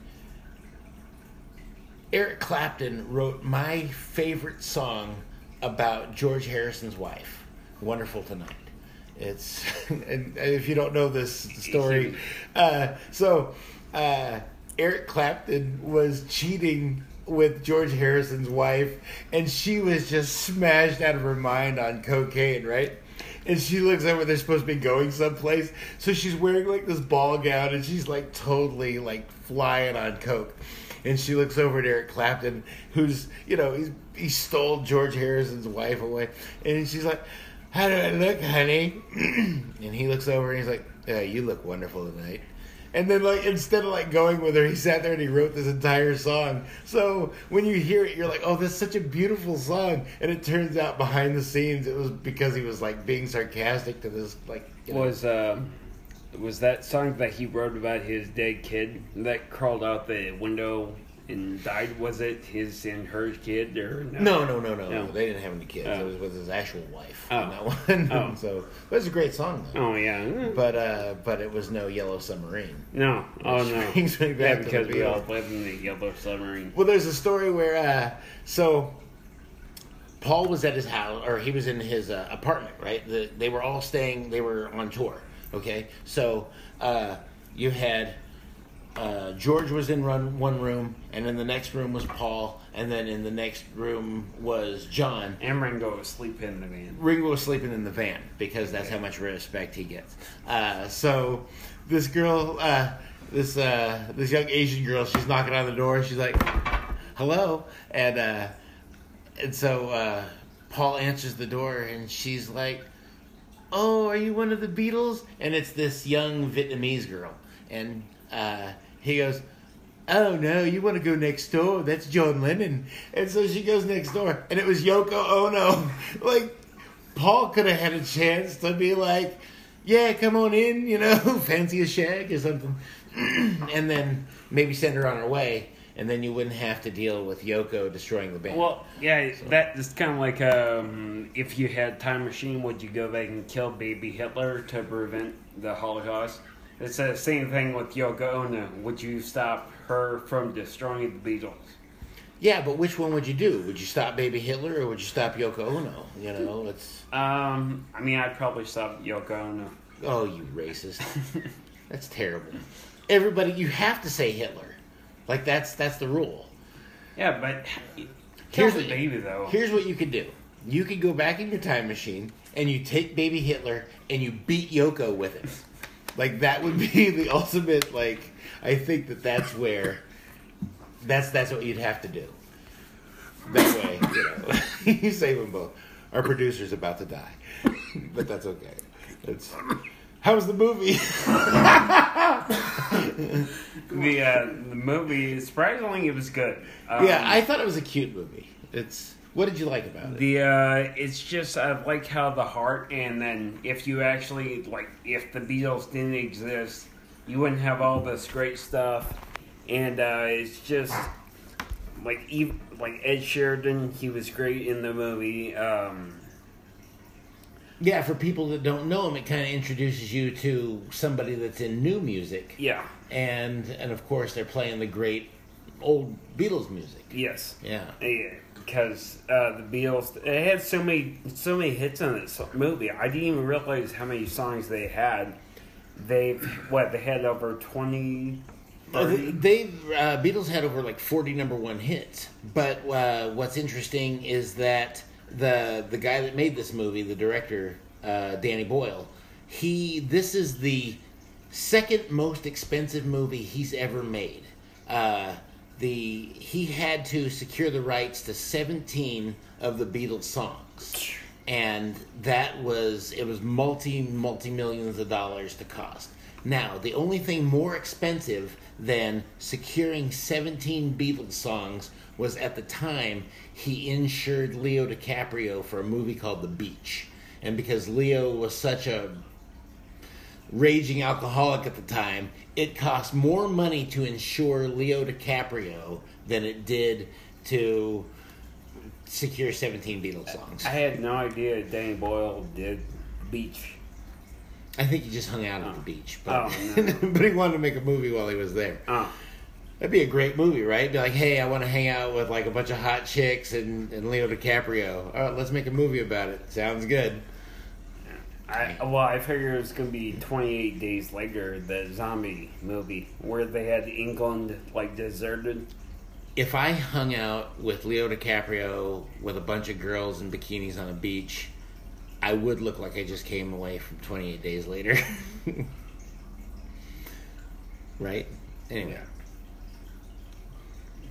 Eric Clapton wrote my favorite song about George Harrison's wife, Wonderful Tonight. It's, and if you don't know this story, Eric Clapton was cheating with George Harrison's wife, and she was just smashed out of her mind on cocaine, right? And she looks over, they're supposed to be going someplace, so she's wearing like this ball gown, and she's like totally like flying on coke. And she looks over at Eric Clapton, who's, you know, he stole George Harrison's wife away, and she's like, "How do I look, honey?" And he looks over and he's like, "You look wonderful tonight." And then, like, instead of, like, going with her, he sat there and he wrote this entire song. So when you hear it, you're like, oh, that's such a beautiful song. And it turns out behind the scenes it was because he was, like, being sarcastic to this, like, you know. Was that song that he wrote about his dead kid that crawled out the window and died? Was it his and her kid? Or no. They didn't have any kids. It was with his actual wife on that one. Oh. So it was a great song, though. Oh, yeah. But it was no Yellow Submarine. No. Oh, no. Yeah, because we all lived in the Yellow Submarine. Well, there's a story where, so Paul was at his house, or he was in his apartment, right? They were all staying, they were on tour, okay? So you had... George was in one room, and in the next room was Paul, and then in the next room was John. And Ringo was sleeping in the van. Ringo was sleeping in the van, because that's how much respect he gets. So this girl, this young Asian girl, she's knocking on the door. She's like, hello. And so Paul answers the door, and she's like, oh, are you one of the Beatles? And it's this young Vietnamese girl. And he goes, oh no, you want to go next door? That's John Lennon. And so she goes next door, and it was Yoko Ono. Like, Paul could have had a chance to be like, yeah, come on in, you know, fancy a shag or something. And then maybe send her on her way, and then you wouldn't have to deal with Yoko destroying the band. Well, yeah, so. That is kind of like if you had a time machine, would you go back and kill baby Hitler to prevent the Holocaust? It's the same thing with Yoko Ono. Would you stop her from destroying the Beatles? Yeah, but which one would you do? Would you stop baby Hitler or would you stop Yoko Ono? You know, it's... I mean, I'd probably stop Yoko Ono. Oh, you racist. That's terrible. Everybody, you have to say Hitler. Like, that's the rule. Yeah, but... Here's the baby, though. Here's what you could do. You could go back in your time machine and you take baby Hitler and you beat Yoko with it. Like, that would be the ultimate, like, I think that's where, that's what you'd have to do. That way, you know, you save them both. Our producer's about to die. But that's okay. How was the movie? The movie, surprisingly, it was good. Yeah, I thought it was a cute movie. What did you like about it? It's just, I like how the heart, and then if you actually, like, if the Beatles didn't exist, you wouldn't have all this great stuff. And it's just, like, even, like, Ed Sheridan, he was great in the movie. Yeah, for people that don't know him, it kind of introduces you to somebody that's in new music. Yeah. And of course, they're playing the great old Beatles music. Yes. Yeah. Yeah. Because the Beatles, it had so many hits in this movie. I didn't even realize how many songs they had. They had over 20. Beatles had over like 40 number one hits. But what's interesting is that the guy that made this movie, the director, Danny Boyle, this is the second most expensive movie he's ever made. he had to secure the rights to 17 of the Beatles songs. And it was multi-millions of dollars to cost. Now, the only thing more expensive than securing 17 Beatles songs was, at the time, he insured Leo DiCaprio for a movie called The Beach. And because Leo was such a raging alcoholic at the time, it cost more money to insure Leo DiCaprio than it did to secure 17 Beatles songs. I had no idea Danny Boyle did Beach. I think he just hung out at the beach, no. But he wanted to make a movie while he was there. That'd be a great movie, right? Be like, hey, I want to hang out with like a bunch of hot chicks and Leo DiCaprio. All right, let's make a movie about it. Sounds good. I figure it's going to be 28 Days Later, the zombie movie, where they had England like deserted. If I hung out with Leo DiCaprio with a bunch of girls in bikinis on a beach, I would look like I just came away from 28 Days Later. Right? Anyway. Yeah.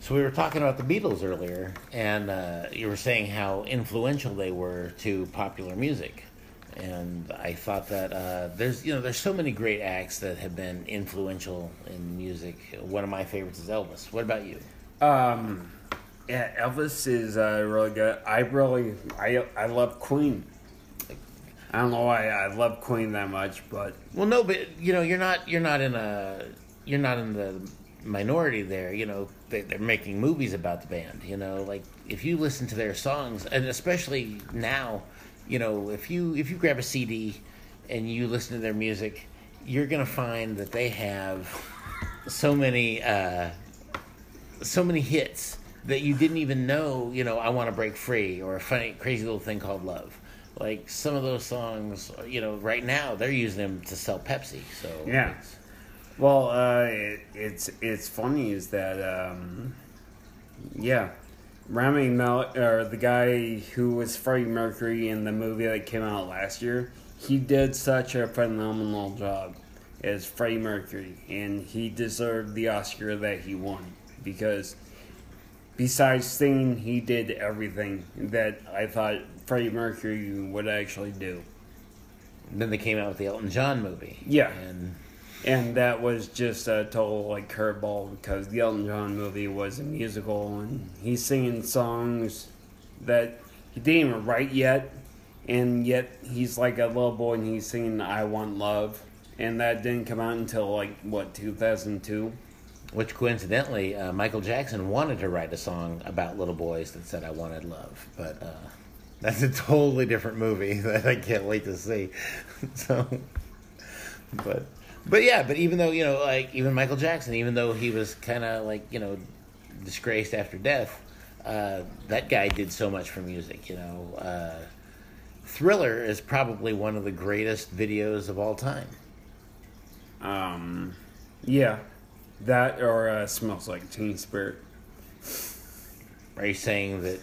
So we were talking about the Beatles earlier, and you were saying how influential they were to popular music. And I thought that there's so many great acts that have been influential in music. One of my favorites is Elvis. What about you? Yeah, Elvis is really good. I love Queen. I don't know why I love Queen that much, but you're not in the minority there. You know, they're making movies about the band. You know, like if you listen to their songs, and especially now, you know, if you grab a CD and you listen to their music, you're gonna find that they have so many hits that you didn't even know, you know, I Want to Break Free, or a funny, crazy little thing called Love. Like, some of those songs, you know, right now, they're using them to sell Pepsi, so... Yeah. Well, it's funny is that, Rami Malek, or the guy who was Freddie Mercury in the movie that came out last year, he did such a phenomenal job as Freddie Mercury, and he deserved the Oscar that he won, because... Besides singing, he did everything that I thought Freddie Mercury would actually do. And then they came out with the Elton John movie. Yeah. And that was just a total, like, curveball, because the Elton John movie was a musical, and he's singing songs that he didn't even write yet, and yet he's like a little boy, and he's singing I Want Love, and that didn't come out until, 2002? Which, coincidentally, Michael Jackson wanted to write a song about little boys that said, I wanted love. But that's a totally different movie that I can't wait to see. So, but even though, you know, like, even Michael Jackson, even though he was kind of, like, you know, disgraced after death, that guy did so much for music, you know. Thriller is probably one of the greatest videos of all time. Yeah. That or Smells Like Teen Spirit. Are you saying that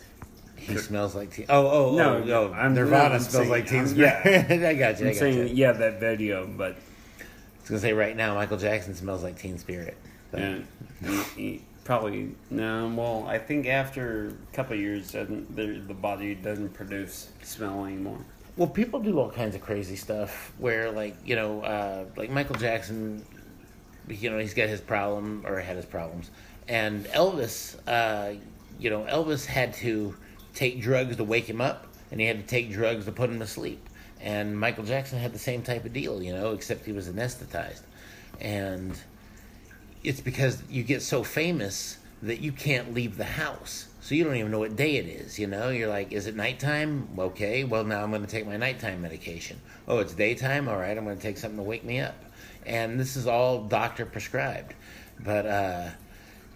he smells like Teen... No, Nirvana smells like Teen Spirit. Yeah. I got you. Saying, yeah, that video, but... I was going to say right now, Michael Jackson smells like Teen Spirit. But... Yeah. Probably... No, well, I think after a couple of years, the body doesn't produce smell anymore. Well, people do all kinds of crazy stuff where, like, you know, like Michael Jackson... You know, he's got his problem, or had his problems. And Elvis, Elvis had to take drugs to wake him up, and he had to take drugs to put him to sleep. And Michael Jackson had the same type of deal, you know, except he was anesthetized. And it's because you get so famous that you can't leave the house. So you don't even know what day it is, you know? You're like, is it nighttime? Okay, well, now I'm going to take my nighttime medication. Oh, it's daytime? All right, I'm going to take something to wake me up. And this is all doctor prescribed. But,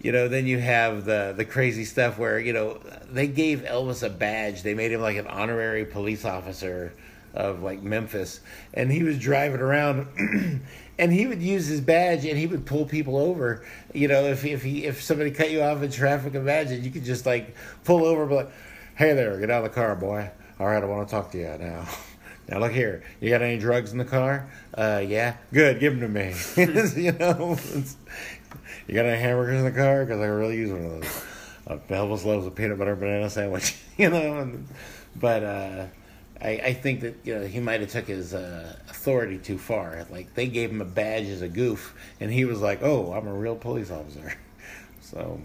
you know, then you have the crazy stuff where, you know, they gave Elvis a badge. They made him like an honorary police officer of, like, Memphis. And he was driving around, and he would use his badge, and he would pull people over. You know, if somebody cut you off in traffic, imagine, you could just, like, pull over and be like, hey there, get out of the car, boy. All right, I want to talk to you now. Now, look here. You got any drugs in the car? Yeah. Good. Give them to me. You know, You got any hamburgers in the car? Because I really use one of those. Elvis loves a peanut butter banana sandwich, you know. But I think that, you know, he might have took his authority too far. Like, they gave him a badge as a goof, and he was like, "Oh, I'm a real police officer." So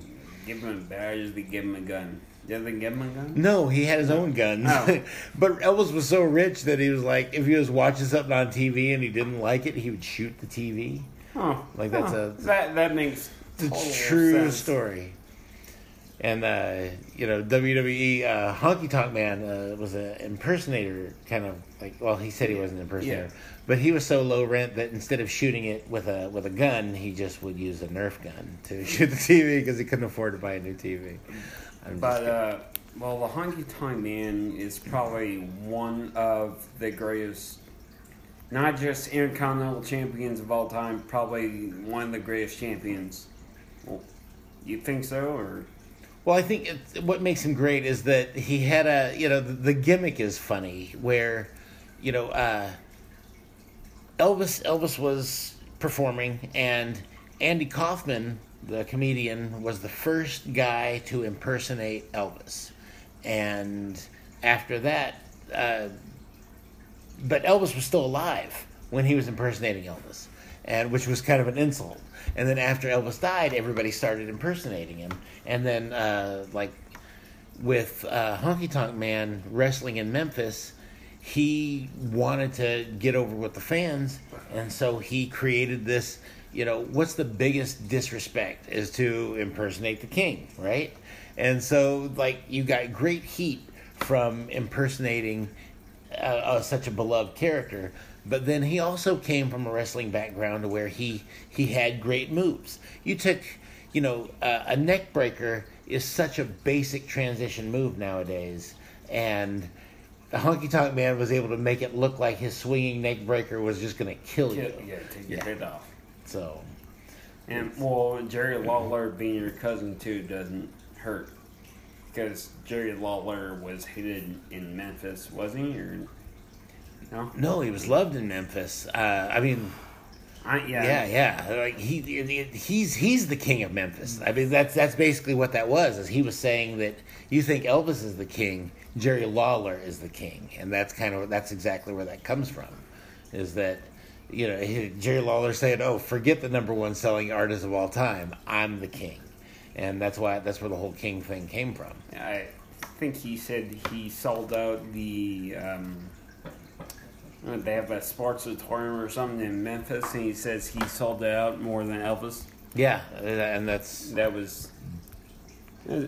give him a badge, just give him a gun. Did they give him a gun? No, he had his own gun. Oh. But Elvis was so rich that he was like, if he was watching something on TV and he didn't like it, he would shoot the TV. Oh, like that's that makes the true sense. Story. And you know, WWE Honky Tonk Man was an impersonator, kind of like. Well, he said he was an impersonator, but he was so low rent that instead of shooting it with a gun, he just would use a Nerf gun to shoot the TV because he couldn't afford to buy a new TV. But the Honky Tonk Man is probably one of the greatest, not just Intercontinental Champions of all time, probably one of the greatest champions. Well, you think so, or? Well, I think what makes him great is that he had a, you know, the gimmick is funny where, you know, Elvis was performing and Andy Kaufman, the comedian, was the first guy to impersonate Elvis. And after that, but Elvis was still alive when he was impersonating Elvis, and which was kind of an insult. And then after Elvis died, everybody started impersonating him. And then, like, with Honky Tonk Man wrestling in Memphis, he wanted to get over with the fans, and so he created this... You know, what's the biggest disrespect is to impersonate the king, right? And so, like, you got great heat from impersonating such a beloved character. But then he also came from a wrestling background where he had great moves. You took, you know, a neck breaker is such a basic transition move nowadays. And the Honky Tonk Man was able to make it look like his swinging neck breaker was just going to kill you. Yeah, take your head off. So, and well, Jerry Lawler being your cousin too doesn't hurt, because Jerry Lawler was hated in Memphis, wasn't he? Or no? No, he was loved in Memphis. Like he's the king of Memphis. I mean, that's basically what that was. Is he was saying that you think Elvis is the king, Jerry Lawler is the king, and that's exactly where that comes from, is that. You know, Jerry Lawler saying, "Oh, forget the number one selling artist of all time. I'm the king," and that's where the whole king thing came from. I think he said he sold out the. They have a sports auditorium or something in Memphis, and he says he sold it out more than Elvis. Yeah, and that was.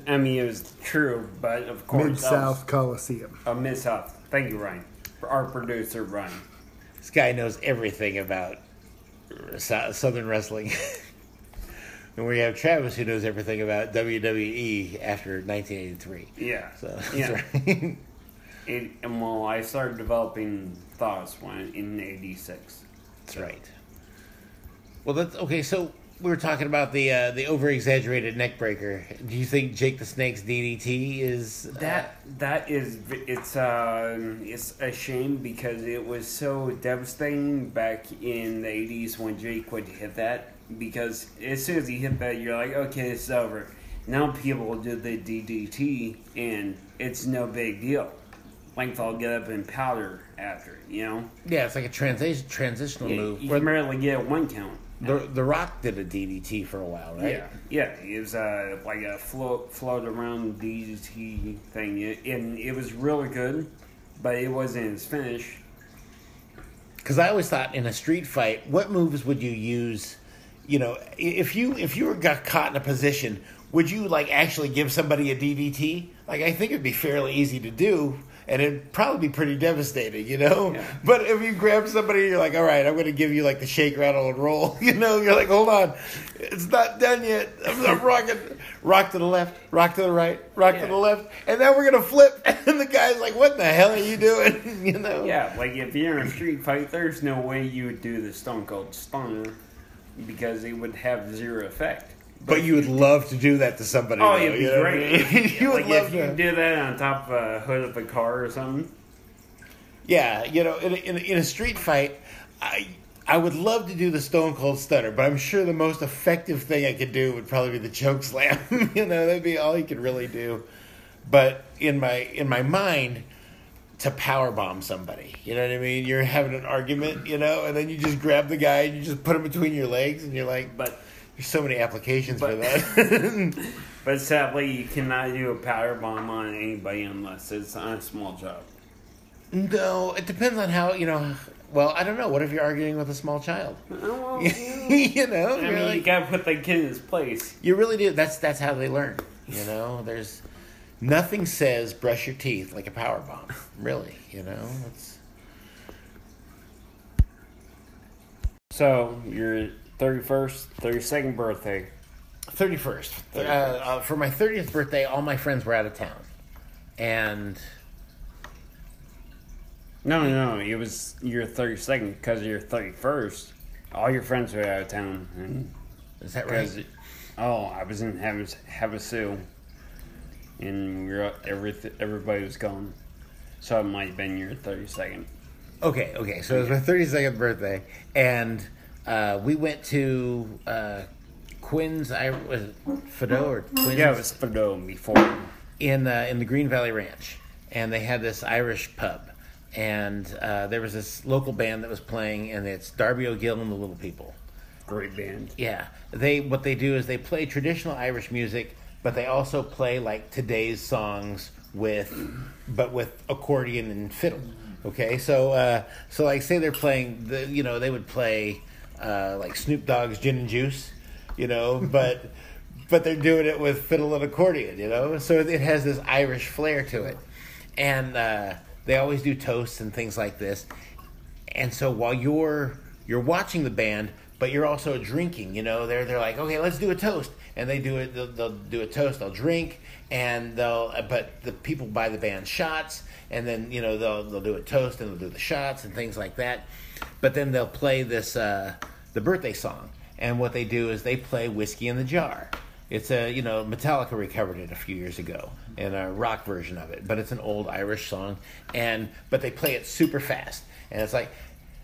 I mean, it was true, but of course, Mid-South Coliseum. Mid-South. Thank you, Ryan. Our producer, Ryan. This guy knows everything about Southern wrestling. And we have Travis, who knows everything about WWE after 1983. Yeah. So, yeah. That's right. I started developing thoughts in 86. That's right. Well, that's okay. So we were talking about the over-exaggerated neck breaker. Do you think Jake the Snake's DDT is it's a shame because it was so devastating back in the 80s when Jake would hit that, because as soon as he hit that you're like, okay, it's over. Now people do the DDT and it's no big deal. Like they'll get up and powder after, you know? Yeah, it's like a transitional move. You can barely get one count. The Rock did a DDT for a while, right? Yeah. It was like a float around DDT thing, and it was really good, but it wasn't his finish. Because I always thought in a street fight, what moves would you use? You know, if you were got caught in a position, would you like actually give somebody a DDT? Like I think it'd be fairly easy to do. And it'd probably be pretty devastating, you know? Yeah. But if you grab somebody, you're like, all right, I'm going to give you, like, the shake, rattle, and roll. You know, you're like, hold on. It's not done yet. I'm rocking. Rock to the left, rock to the right, rock to the left. And then we're going to flip. And the guy's like, what the hell are you doing? You know? Yeah, like, if you're in a street fight, there's no way you would do the Stone Cold Stunner because it would have zero effect. But you would love to do that to somebody. Oh, it'd be great. You would love to do that on top of a hood of a car or something. Yeah, you know, in a street fight, I I would love to do the Stone Cold Stunner, but I'm sure the most effective thing I could do would probably be the choke slam. You know, that'd be all he could really do. But in my mind, to powerbomb somebody, you know what I mean? You're having an argument, you know, and then you just grab the guy and you just put him between your legs, and you're like, but there's so many applications for that. But sadly, you cannot do a powerbomb on anybody unless it's on a small job. No, it depends on how, you know. Well, I don't know. What if you're arguing with a small child? Oh, you know? I mean, like, you gotta put the kid in his place. You really do. That's how they learn, you know? There's nothing says brush your teeth like a power bomb. Really, you know? So, your 31st, 32nd birthday. 31st. For my 30th birthday, all my friends were out of town. And... No, it was your 32nd because of your 31st. All your friends were out of town. Is that right? I was in Havasu, and everybody was gone. So it might have been your 32nd. Okay, so it was my 32nd birthday, and we went to Quinn's, was it Fido or Quinn's? Yeah, it was Fido before. In the Green Valley Ranch, and they had this Irish pub. And there was this local band that was playing, and it's Darby O'Gill and the Little People. Great band. Yeah. What they do is they play traditional Irish music, but they also play, like, today's songs with accordion and fiddle. Okay? So like, say they're playing, they would play, like, Snoop Dogg's Gin and Juice, you know, but they're doing it with fiddle and accordion, you know? So it has this Irish flair to it. And... they always do toasts and things like this. And so while you're watching the band, but you're also drinking, you know, they're like, okay, let's do a toast. And they do it, they'll do a toast, they'll drink, and but the people buy the band shots, and then, you know, they'll do a toast and they'll do the shots and things like that. But then they'll play this, the birthday song. And what they do is they play Whiskey in the Jar. It's Metallica recovered it a few years ago in a rock version of it, but it's an old Irish song, but they play it super fast, and it's like,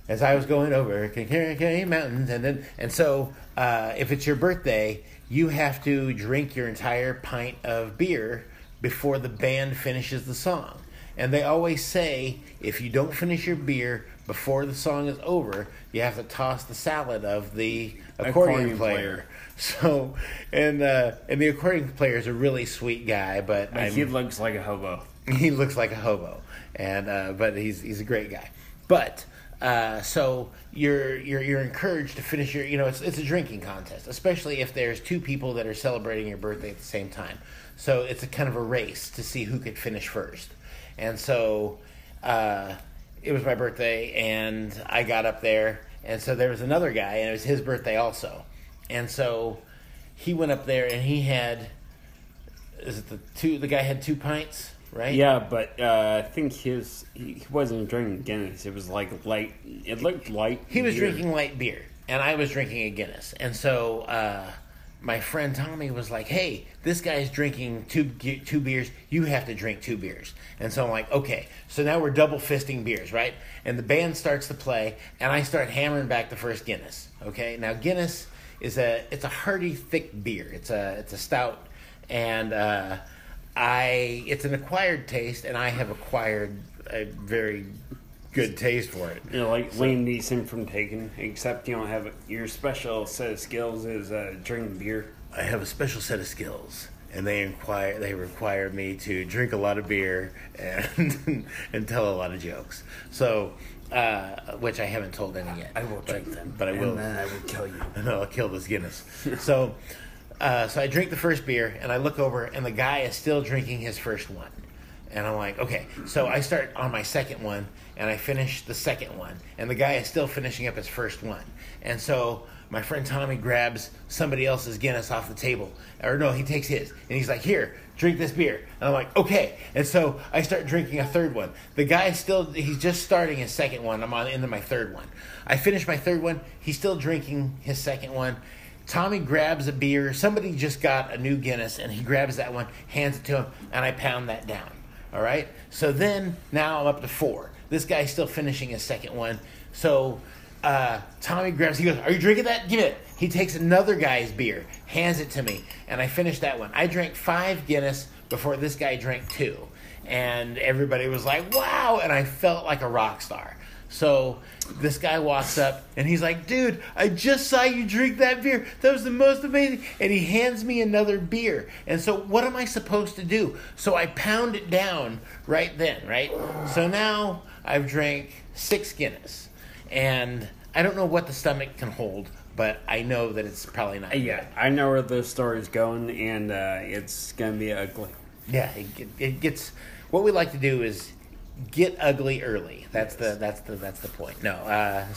as I was going over Kilkenny Mountains, and so if it's your birthday, you have to drink your entire pint of beer before the band finishes the song, and they always say if you don't finish your beer before the song is over, you have to toss the salad of the accordion player. So, and the accordion player is a really sweet guy, but he looks like a hobo. He looks like a hobo, but he's a great guy. But so you're encouraged to finish your. You know, it's a drinking contest, especially if there's two people that are celebrating your birthday at the same time. So it's a kind of a race to see who could finish first, and so. It was my birthday, and I got up there, and so there was another guy, and it was his birthday also. And so he went up there, and he had, the guy had two pints, right? Yeah, but I think he wasn't drinking Guinness. It was like light, it looked light. He was drinking light beer, and I was drinking a Guinness. And so my friend Tommy was like, hey, this guy's drinking two beers. You have to drink two beers. And so I'm like, okay. So now we're double fisting beers, right? And the band starts to play, and I start hammering back the first Guinness. Okay? Now Guinness is a hearty, thick beer. It's a stout, and it's an acquired taste, and I have acquired a very good taste for it. You know, like Liam Neeson from Taken, except you don't have your special set of skills is drinking beer. I have a special set of skills, and they require me to drink a lot of beer and tell a lot of jokes. So, which I haven't told any yet. I will drink them, but I will. And then I will kill you. No, I'll kill this Guinness. So I drink the first beer, and I look over, and the guy is still drinking his first one. And I'm like, okay. So I start on my second one, and I finish the second one. And the guy is still finishing up his first one. And so my friend Tommy grabs somebody else's Guinness off the table. Or no, he takes his. And he's like, here, drink this beer. And I'm like, okay. And so I start drinking a third one. The guy is still, he's just starting his second one. I'm on into my third one. I finish my third one. He's still drinking his second one. Tommy grabs a beer. Somebody just got a new Guinness, and he grabs that one, hands it to him, and I pound that down. All right, so then now I'm up to four. This guy's still finishing his second one. So Tommy grabs, he goes, "Are you drinking that? Give it." He takes another guy's beer, hands it to me, and I finished that one. I drank 5 Guinness before this guy drank 2. And everybody was like, wow, and I felt like a rock star. So this guy walks up, and he's like, "Dude, I just saw you drink that beer. That was the most amazing." And he hands me another beer. And so what am I supposed to do? So I pound it down right then, right? So now I've drank 6 Guinness. And I don't know what the stomach can hold, but I know that it's probably not. Yeah, I know where the story's going, and it's going to be ugly. Yeah, it gets... What we like to do is... get ugly early. That's the point. No.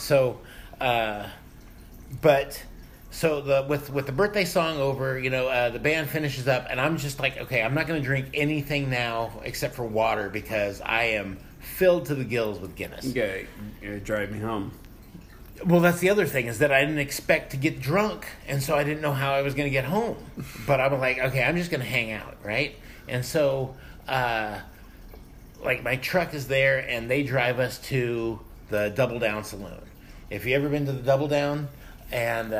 With the birthday song over, the band finishes up, and I'm just like, okay, I'm not going to drink anything now except for water because I am filled to the gills with Guinness. Okay, you're driving me home. Well, that's the other thing, is that I didn't expect to get drunk, and so I didn't know how I was going to get home. But I'm like, okay, I'm just going to hang out, right? And so, my truck is there, and they drive us to the Double Down Saloon. If you ever been to the Double Down, and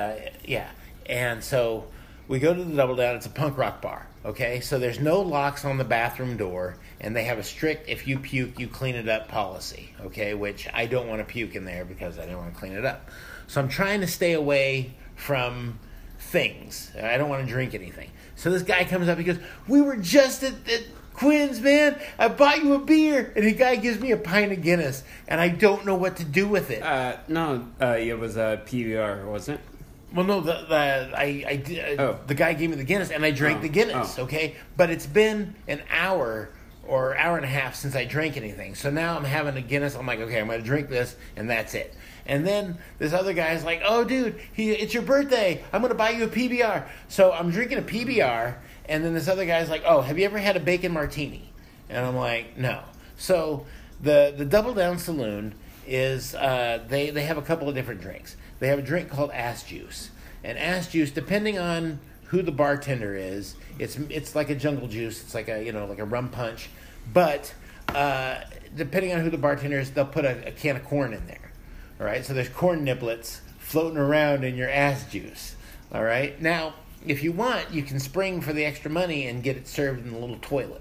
so we go to the Double Down. It's a punk rock bar, okay? So there's no locks on the bathroom door, and they have a strict if you puke, you clean it up policy, okay? Which I don't want to puke in there because I don't want to clean it up. So I'm trying to stay away from things. I don't want to drink anything. So this guy comes up, he goes, "We were just at Quinn's, man. I bought you a beer." And the guy gives me a pint of Guinness, and I don't know what to do with it. It was a PBR, wasn't it? Well, no, the guy gave me the Guinness, and I drank the Guinness, okay? But it's been an hour or hour and a half since I drank anything. So now I'm having a Guinness. I'm like, okay, I'm going to drink this, and that's it. And then this other guy's like, "Oh, dude, it's your birthday. I'm going to buy you a PBR." So I'm drinking a PBR. And then this other guy's like, "Oh, have you ever had a bacon martini?" And I'm like, "No." So the Double Down Saloon is, they have a couple of different drinks. They have a drink called ass juice. And ass juice, depending on who the bartender is, it's like a jungle juice. It's like a rum punch. But depending on who the bartender is, they'll put a can of corn in there. All right? So there's corn niblets floating around in your ass juice. All right? Now... if you want, you can spring for the extra money and get it served in a little toilet,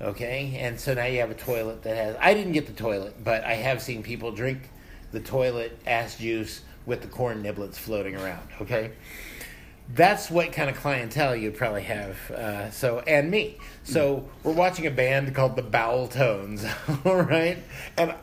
okay? And so now you have a toilet that has... I didn't get the toilet, but I have seen people drink the toilet ass juice with the corn niblets floating around, okay? That's what kind of clientele you'd probably have, and me. So we're watching a band called the Bowel Tones, all right? And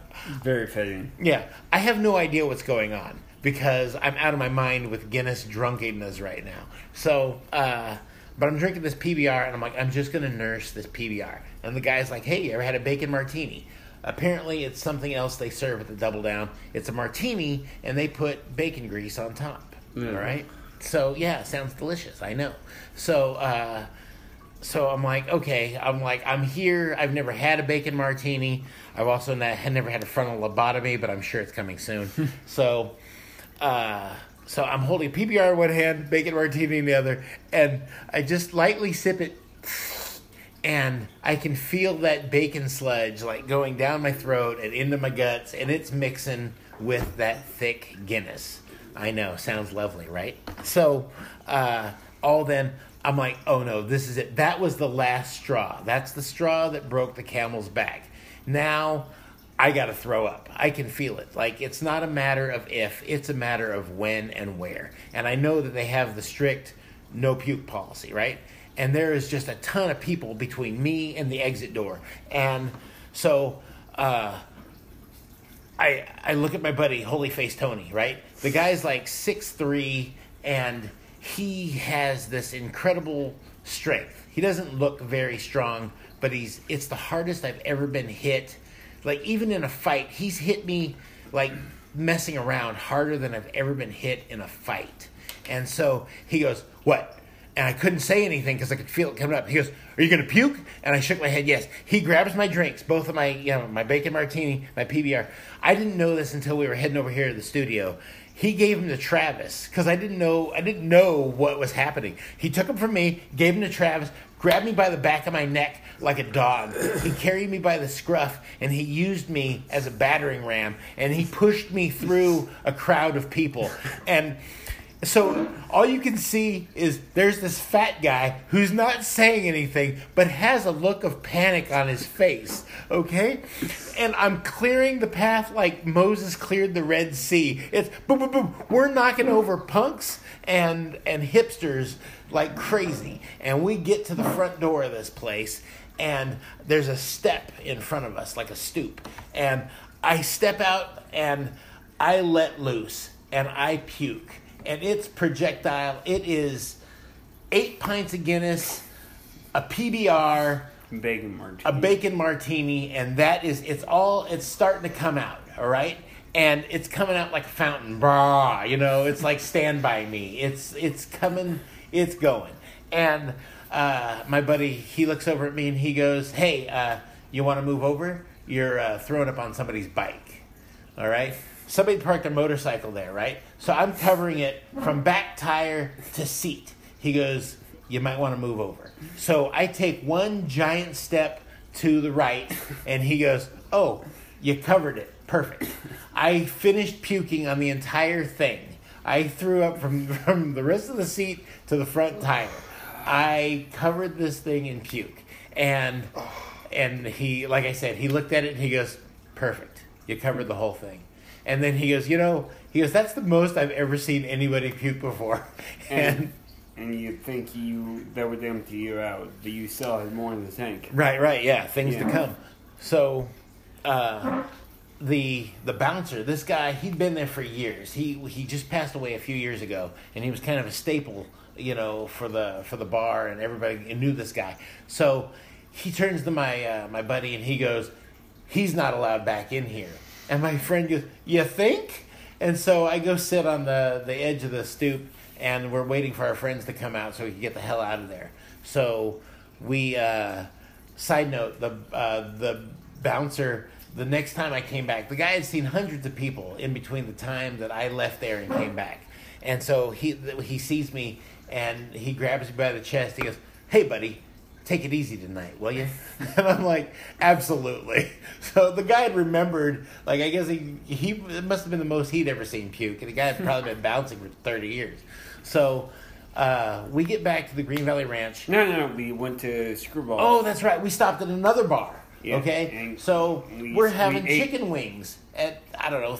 very fitting. Yeah. I have no idea what's going on, because I'm out of my mind with Guinness drunkenness right now. So, but I'm drinking this PBR, and I'm like, I'm just going to nurse this PBR. And the guy's like, "Hey, you ever had a bacon martini?" Apparently, it's something else they serve at the Double Down. It's a martini, and they put bacon grease on top. Mm-hmm. All right? So, yeah, sounds delicious. I know. So, so I'm like, okay, I'm here. I've never had a bacon martini. I've also never had a frontal lobotomy, but I'm sure it's coming soon. So... so I'm holding PBR in one hand, bacon martini in the other, and I just lightly sip it, and I can feel that bacon sludge going down my throat and into my guts, and it's mixing with that thick Guinness. I know, sounds lovely, right? So, I'm like, oh no, this is it. That was the last straw. That's the straw that broke the camel's back. Now... I got to throw up. I can feel it. It's not a matter of if. It's a matter of when and where. And I know that they have the strict no puke policy, right? And there is just a ton of people between me and the exit door. And so I look at my buddy, Holy Face Tony, right? The guy's 6'3", and he has this incredible strength. He doesn't look very strong, but it's the hardest I've ever been hit. Even in a fight, he's hit me, messing around harder than I've ever been hit in a fight. And so he goes, "What?" And I couldn't say anything because I could feel it coming up. He goes, "Are you going to puke?" And I shook my head, yes. He grabs my drinks, both of my, my bacon martini, my PBR. I didn't know this until we were heading over here to the studio. He gave them to Travis because I didn't know what was happening. He took them from me, gave them to Travis, grabbed me by the back of my neck like a dog. He carried me by the scruff, and he used me as a battering ram, and he pushed me through a crowd of people. And so all you can see is there's this fat guy who's not saying anything but has a look of panic on his face, okay? And I'm clearing the path like Moses cleared the Red Sea. It's boom, boom, boom. We're knocking over punks and hipsters like crazy. And we get to the front door of this place, and there's a step in front of us, like a stoop. And I step out, and I let loose, and I puke. And it's projectile. It is 8 pints of Guinness, a PBR, a bacon martini, and that is, it's starting to come out, all right? And it's coming out like a fountain, brah, it's like Stand By Me. It's coming, it's going. And my buddy, he looks over at me and he goes, "Hey, you want to move over? You're throwing up on somebody's bike," all right? Somebody parked their motorcycle there, right? So I'm covering it from back tire to seat. He goes, "You might want to move over." So I take one giant step to the right, and he goes, "Oh, you covered it. Perfect." I finished puking on the entire thing. I threw up from the rest of the seat to the front tire. I covered this thing in puke. And he, like I said, he looked at it, and he goes, "Perfect. You covered the whole thing." And then he goes, "That's the most I've ever seen anybody puke before." And you think that would empty you out, but you still have more in the tank. Right, yeah, to come. So, the bouncer, this guy, he'd been there for years. He just passed away a few years ago, and he was kind of a staple, for the bar, and everybody knew this guy. So he turns to my my buddy, and he goes, "He's not allowed back in here." And my friend goes, "You think?" And so I go sit on the edge of the stoop, and we're waiting for our friends to come out so we can get the hell out of there. So we, side note, the bouncer, the next time I came back, the guy had seen hundreds of people in between the time that I left there and came back. And so he sees me, and he grabs me by the chest. He goes, "Hey, buddy. Take it easy tonight, will you?" And I'm like, "Absolutely." So the guy had remembered, like, I guess it must have been the most he'd ever seen puke. And the guy had probably been bouncing for 30 years. So we get back to the Green Valley Ranch. No, we went to Screwball. Oh, that's right. We stopped at another bar. Yeah, okay? So we're having chicken wings at,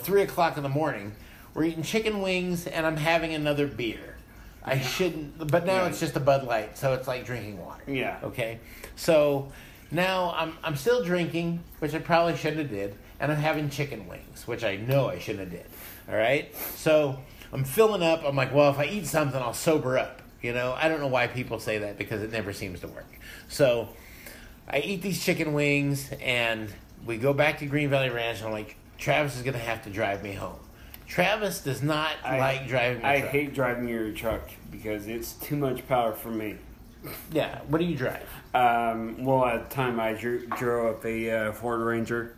3 o'clock in the morning. We're eating chicken wings, and I'm having another beer. I shouldn't, but now it's just a Bud Light, so it's like drinking water. Yeah. Okay. So now I'm still drinking, which I probably shouldn't have did, and I'm having chicken wings, which I know I shouldn't have did. All right. So I'm filling up. I'm like, well, if I eat something, I'll sober up. I don't know why people say that because it never seems to work. So I eat these chicken wings, and we go back to Green Valley Ranch, and I'm like, Travis is gonna have to drive me home. Travis does not like driving my truck. I hate driving your truck because it's too much power for me. Yeah, what do you drive? Well, at the time I drove up a Ford Ranger.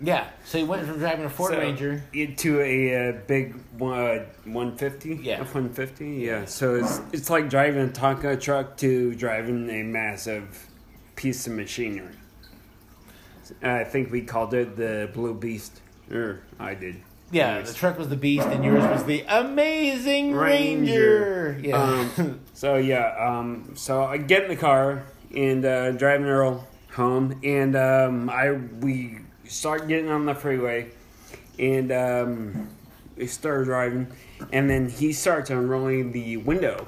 Yeah, so you went from driving a Ford Ranger to a big 150. Yeah, F-150. Yeah, so it's like driving a Tonka truck to driving a massive piece of machinery. I think we called it the Blue Beast. Or I did. Yeah, nice. The truck was the Beast, and yours was the Amazing Ranger. Yeah. So I get in the car and driving Earl home, and we start getting on the freeway, and we start driving, and then he starts unrolling the window,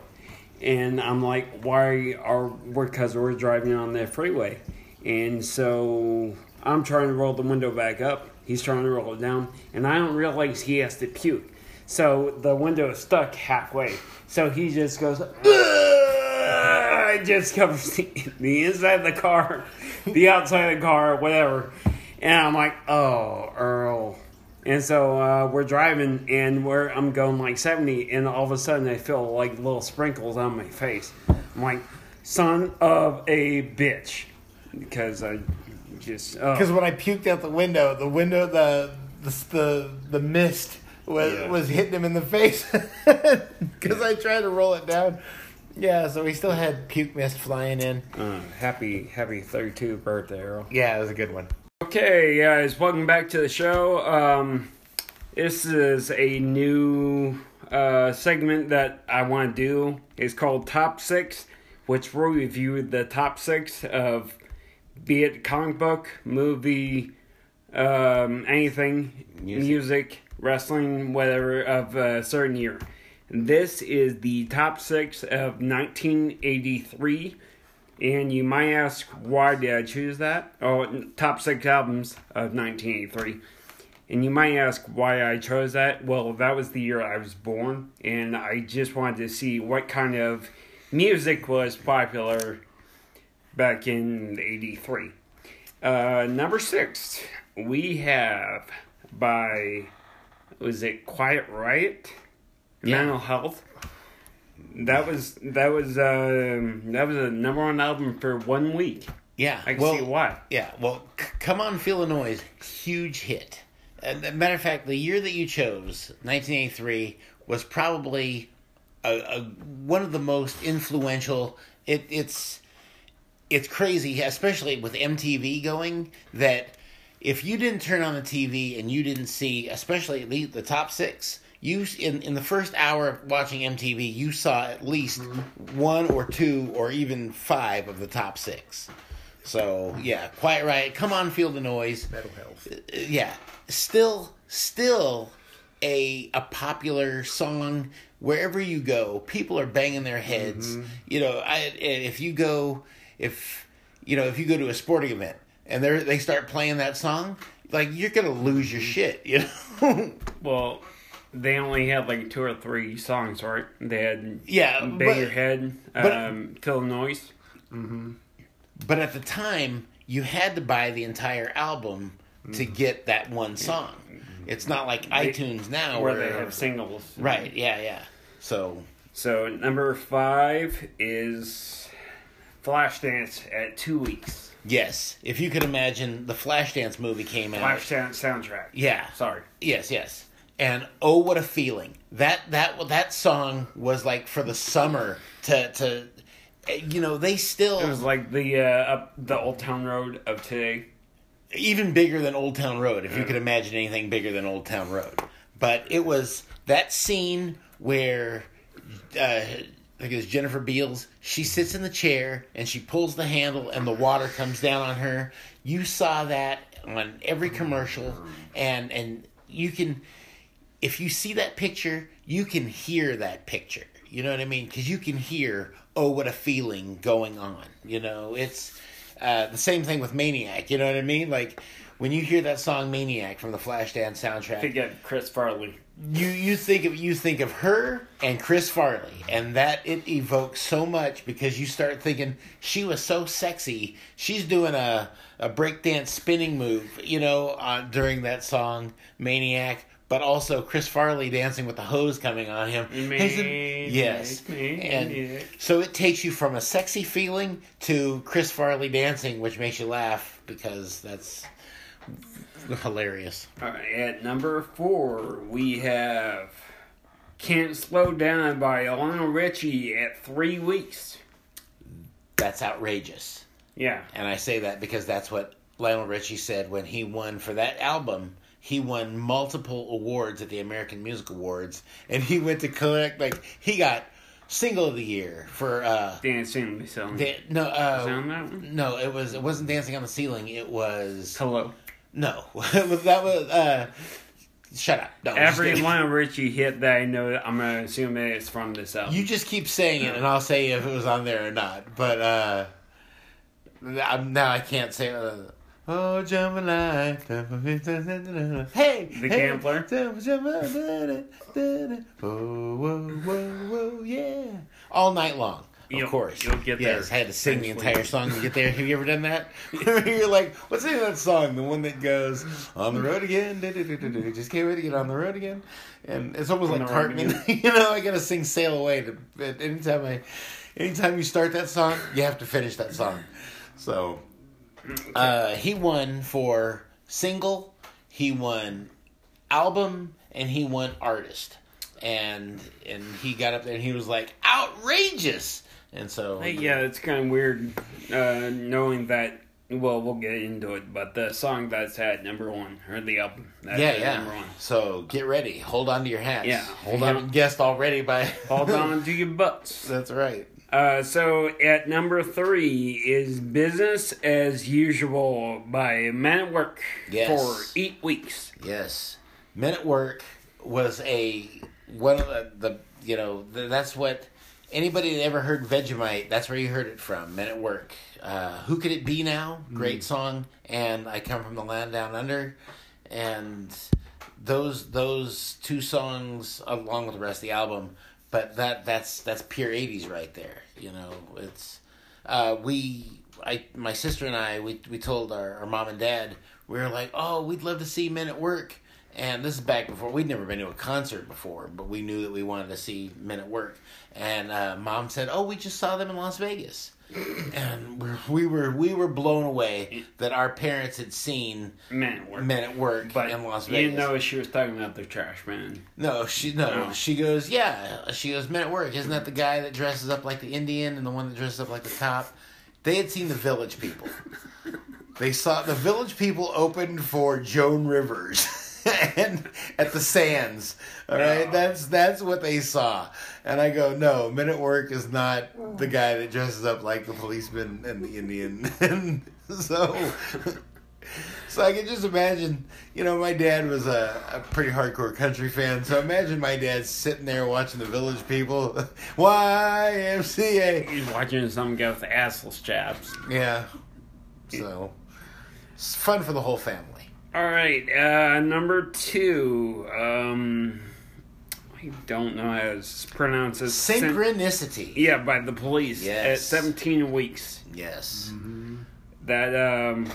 and I'm like, because we're driving on the freeway, and so I'm trying to roll the window back up. He's trying to roll it down, and I don't realize he has to puke. So the window is stuck halfway. So he just goes, it just covers the inside of the car, the outside of the car, whatever. And I'm like, oh, Earl, And so we're driving, and I'm going like 70, and all of a sudden I feel like little sprinkles on my face. I'm like, son of a bitch, because I just when I puked out the window, the mist was hitting him in the face because I tried to roll it down. Yeah, so we still had puke mist flying in. Happy 32 birthday, Earl. Yeah, it was a good one. Okay, guys, welcome back to the show. This is a new segment that I want to do. It's called Top 6, which we'll review the top 6 of, be it comic book, movie, anything, music, wrestling, whatever, of a certain year. This is the top 6 of 1983, and you might ask, why did I choose that? Oh, top 6 albums of 1983. And you might ask why I chose that. Well, that was the year I was born, and I just wanted to see what kind of music was popular back in 83. Number 6, we have by, was it Quiet Riot? Yeah. Mental Health. That was a number one album for 1 week. Yeah, I can see why. Yeah, well, Come On Feel the Noise, huge hit. As a matter of fact, the year that you chose, 1983, was probably one of the most influential. It's crazy, especially with MTV going, that if you didn't turn on the TV and you didn't see, especially the top 6. You in the first hour of watching MTV, you saw at least one or two or even 5 of the top 6. So, yeah, Quiet Riot, Come On, Feel the Noise. Mental Health. Yeah. Still a popular song. Wherever you go, people are banging their heads. Mm-hmm. You know, if you go to a sporting event and they start playing that song, like, you're going to lose your shit, you know? Well, they only had like 2 or 3 songs, right? They had Bang Your Head, Feel the Noise. Mm-hmm. But at the time, you had to buy the entire album to get that one song. Mm-hmm. It's not like iTunes now where they have singles. Right, yeah. So number 5 is Flashdance at 2 weeks. Yes, if you could imagine, the Flashdance movie came out. Flashdance soundtrack. Yeah. Sorry. Yes. And oh, what a feeling! That song was like for the summer to you know, they still, it was like the Old Town Road of today, even bigger than Old Town Road, if you could imagine anything bigger than Old Town Road. But it was that scene where I think it was Jennifer Beals. She sits in the chair and she pulls the handle and the water comes down on her. You saw that on every commercial, and you can. If you see that picture, you can hear that picture. You know what I mean? Because you can hear, oh, what a feeling going on. You know, it's the same thing with Maniac. You know what I mean? Like, when you hear that song Maniac from the Flashdance soundtrack, think of Chris Farley. You think of her and Chris Farley, and that it evokes so much because you start thinking she was so sexy. She's doing a breakdance spinning move, you know, during that song Maniac. But also Chris Farley dancing with the hose coming on him. And so it takes you from a sexy feeling to Chris Farley dancing, which makes you laugh because that's hilarious. All right, at number 4, we have Can't Slow Down by Lionel Richie at 3 weeks. That's outrageous. Yeah. And I say that because that's what Lionel Richie said when he won for that album. He won multiple awards at the American Music Awards, and he went to collect, like, he got Single of the Year for Dancing on the Ceiling. It wasn't Dancing on the Ceiling. It was Hello. No, that was shut up. No, every Lionel Richie hit that I know, I'm gonna assume it's from this album. You just keep saying it, and I'll say if it was on there or not. But now I can't say. Oh, Jambalaya. Hey! The Gambler. Oh, whoa, whoa, whoa, yeah. All night long. Of course. You'll get there. Yes, I had to sing the entire song to get there. Have you ever done that? You're like, what's the name of that song? The one that goes, on the road again, just can't wait to get on the road again. And it's almost like Cartman. You know, I got to sing Sail Away. Anytime you start that song, you have to finish that song. So, he won for single, he won album, and he won artist. And he got up there and he was like, outrageous! And so... Hey, yeah, it's kind of weird knowing that, well, we'll get into it, but the song that's at number one, or the album that's at number one. So get ready. Hold on to your hats. Yeah. Hold on. Guessed already by... Hold on to your butts. That's right. So at number 3 is Business as Usual by Men at Work for 8 weeks. Yes. Men at Work was that's what anybody that ever heard Vegemite, that's where you heard it from, Men at Work. Who Could It Be Now? Great song. And I Come From the Land Down Under. And those two songs, along with the rest of the album, but that's pure 80s right there. You know, it's my sister and I, we told our mom and dad, we were like, oh, we'd love to see Men at Work. And this is back before, we'd never been to a concert before, but we knew that we wanted to see Men at Work. And Mom said, oh, we just saw them in Las Vegas. And we were blown away that our parents had seen Men at Work but in Las Vegas. You know, she was talking about the Trash Man. She goes, Men at Work, isn't that the guy that dresses up like the Indian and the one that dresses up like the cop? They had seen The Village People. They saw The Village People opened for Joan Rivers. And at the Sands, all right, that's what they saw. And I go, no, Men at Work is not the guy that dresses up like the policeman and the Indian. And so I can just imagine, you know, my dad was a pretty hardcore country fan, so imagine my dad sitting there watching The Village People, YMCA. He's watching some guy with the assless chaps. Yeah, so it's fun for the whole family. All right, number 2. I don't know how to pronounce it. Synchronicity. By The Police. Yes. At 17 weeks. Yes. Mm-hmm. That,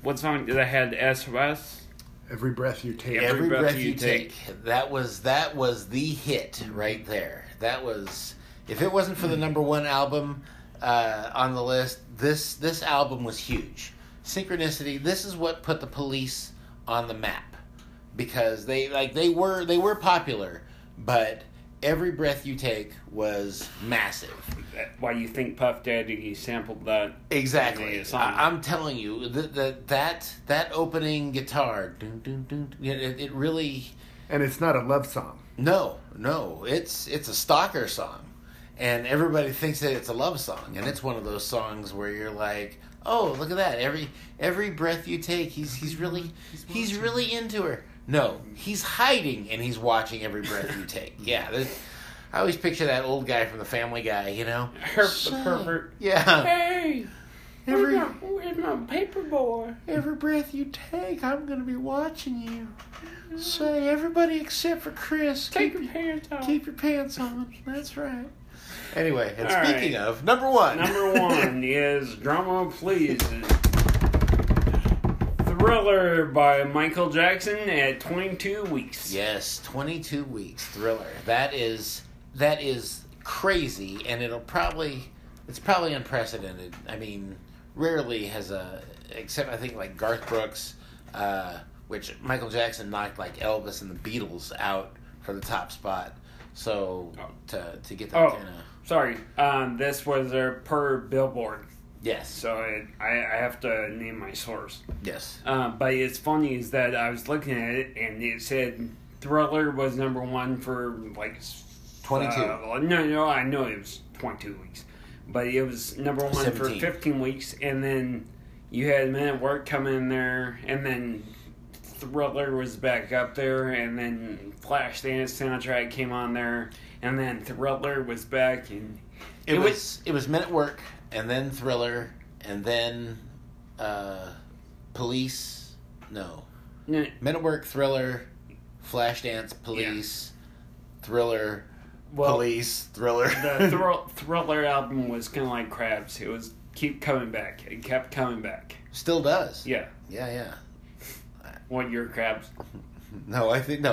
what song did I had S.O.S.? Every Breath You Take. Every breath you take. That was the hit right there. That was, if it wasn't for the number 1 album on the list, this album was huge. Synchronicity, this is what put The Police on the map, because they were popular, but Every Breath You Take was massive. Why do you think Puff Daddy sampled that? Exactly. I'm telling you, that opening guitar, it really. And it's not a love song. No, it's a stalker song, and everybody thinks that it's a love song, and it's one of those songs where you're like, oh, look at that! Every breath you take, he's really into her. No, he's hiding and he's watching every breath you take. Yeah, I always picture that old guy from The Family Guy. You know, Herb the pervert. Yeah. Hey, we're not paper boy. Every breath you take, I'm gonna be watching you. Say, everybody except for Chris, keep your pants on. That's right. Anyway, and all speaking of, number 1. Number 1 is Drama Please. Thriller by Michael Jackson at 22 weeks. Yes, 22 weeks, Thriller. That is crazy, and it's probably unprecedented. I mean, rarely has except I think like Garth Brooks, which Michael Jackson knocked like Elvis and the Beatles out for the top spot. So, to get that kind of... Sorry. This was per Billboard. Yes. So, I have to name my source. Yes. But it's funny is that I was looking at it, and it said Thriller was number 1 for, like... 22. I know it was 22 weeks. But it was number 1 17. For 15 weeks, and then you had Men at Work come in there, and then... Thriller was back up there, and then Flashdance soundtrack came on there, and then Thriller was back, and it was Men at Work, and then Thriller, and then Police. No, Men at Work, Thriller, Flashdance, Police, Thriller, police, thriller. The thriller album was kind of like Krabs. It was keep coming back. It kept coming back. Still does. Yeah. Yeah, yeah. What year Krabs? No, I think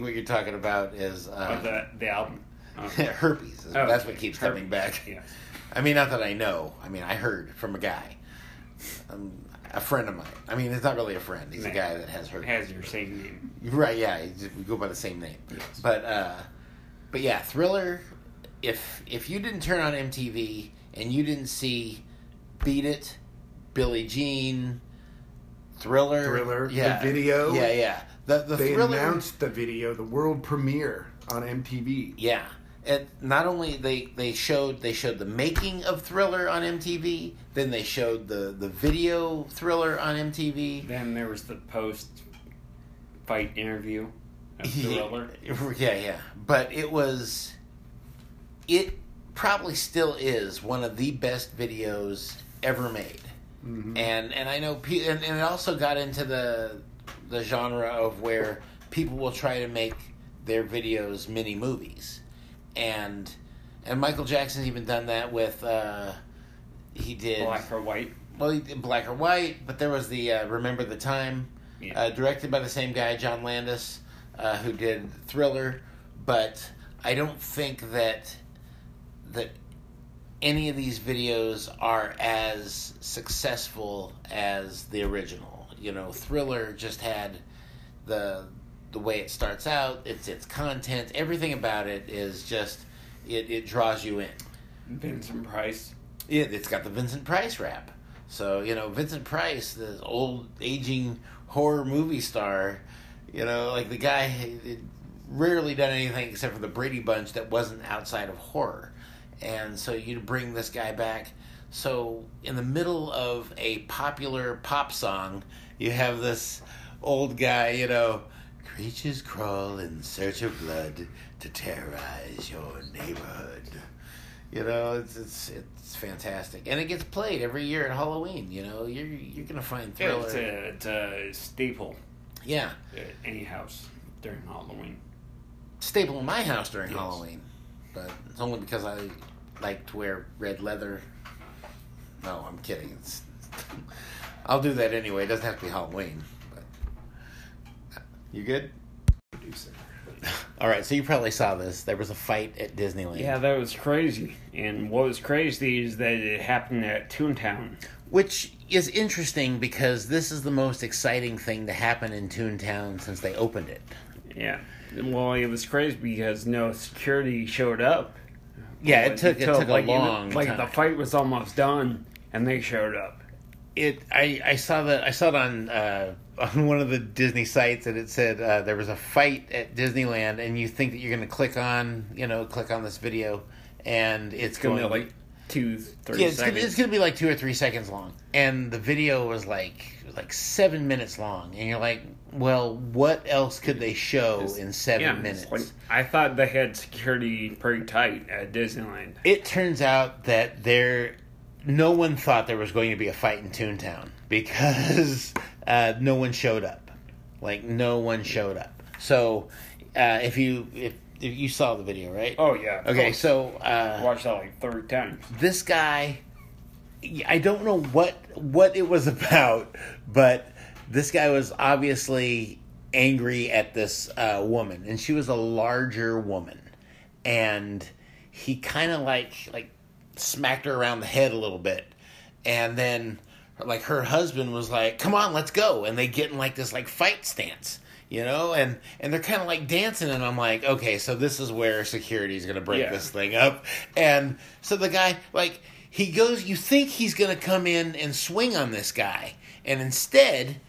what you're talking about is the album. Herpes. Oh, that's okay. What keeps coming back. Yeah. I mean, not that I know. I mean, I heard from a guy, a friend of mine. I mean, it's not really a friend. He's a guy that has herpes. Has your same name. Right? Yeah, we go by the same name. Yes. But yeah, Thriller. If you didn't turn on MTV and you didn't see Beat It, Billie Jean, Thriller, yeah, the video, yeah. They Thriller, announced the video, the world premiere on MTV. Yeah. And not only they showed the making of Thriller on MTV, then they showed the video Thriller on MTV. Then there was the post-fight interview of Thriller. Yeah. But it probably still is one of the best videos ever made. Mm-hmm. And I know, and it also got into the genre of where people will try to make their videos mini movies. And Michael Jackson's even done that with he did Black or White. Well, he did Black or White, but there was the Remember the Time, directed by the same guy, John Landis, who did Thriller. But I don't think that any of these videos are as successful as the original. You know, Thriller just had the way it starts out, its content, everything about it is just, it draws you in. Vincent Price. Yeah, it's got the Vincent Price rap. So, you know, Vincent Price, this old, aging horror movie star, you know, like the guy had rarely done anything except for the Brady Bunch that wasn't outside of horror. And so you'd bring this guy back. So in the middle of a popular pop song, you have this old guy, you know, creatures crawl in search of blood to terrorize your neighborhood. You know, it's fantastic, and it gets played every year at Halloween. You know, you're gonna find Thriller. It's a staple. Yeah. At any house during Halloween. Staple in my house during Halloween, but it's only because I like to wear red leather. No, I'm kidding. I'll do that anyway. It doesn't have to be Halloween. You good? Producer. All right, so you probably saw this. There was a fight at Disneyland. Yeah, that was crazy. And what was crazy is that it happened at Toontown. Which is interesting because this is the most exciting thing to happen in Toontown since they opened it. Yeah. Well, it was crazy because no security showed up. Yeah, it took like, a long time. Like, the fight was almost done, and they showed up. I saw it on one of the Disney sites, and it said there was a fight at Disneyland, and you think that you're going to click on this video, and it's going to be like 2-3 seconds. It's going to be like 2 or 3 seconds long, and the video was like 7 minutes long, and you're like, well, what else could they show in 7 minutes? Like, I thought they had security pretty tight at Disneyland. It turns out that no one thought there was going to be a fight in Toontown because no one showed up. Like, no one showed up. So, if you saw the video, right? Oh, yeah. Okay, so... I watched that like 3 times. This guy... I don't know what it was about, but this guy was obviously angry at this woman. And she was a larger woman. And he kind of like smacked her around the head a little bit. And then... like her husband was like, come on, let's go, and they get in like this like fight stance, you know, and they're kind of like dancing, and I'm like, okay, so this is where security's gonna break this thing up. And so the guy, like, he goes, you think he's gonna come in and swing on this guy, and instead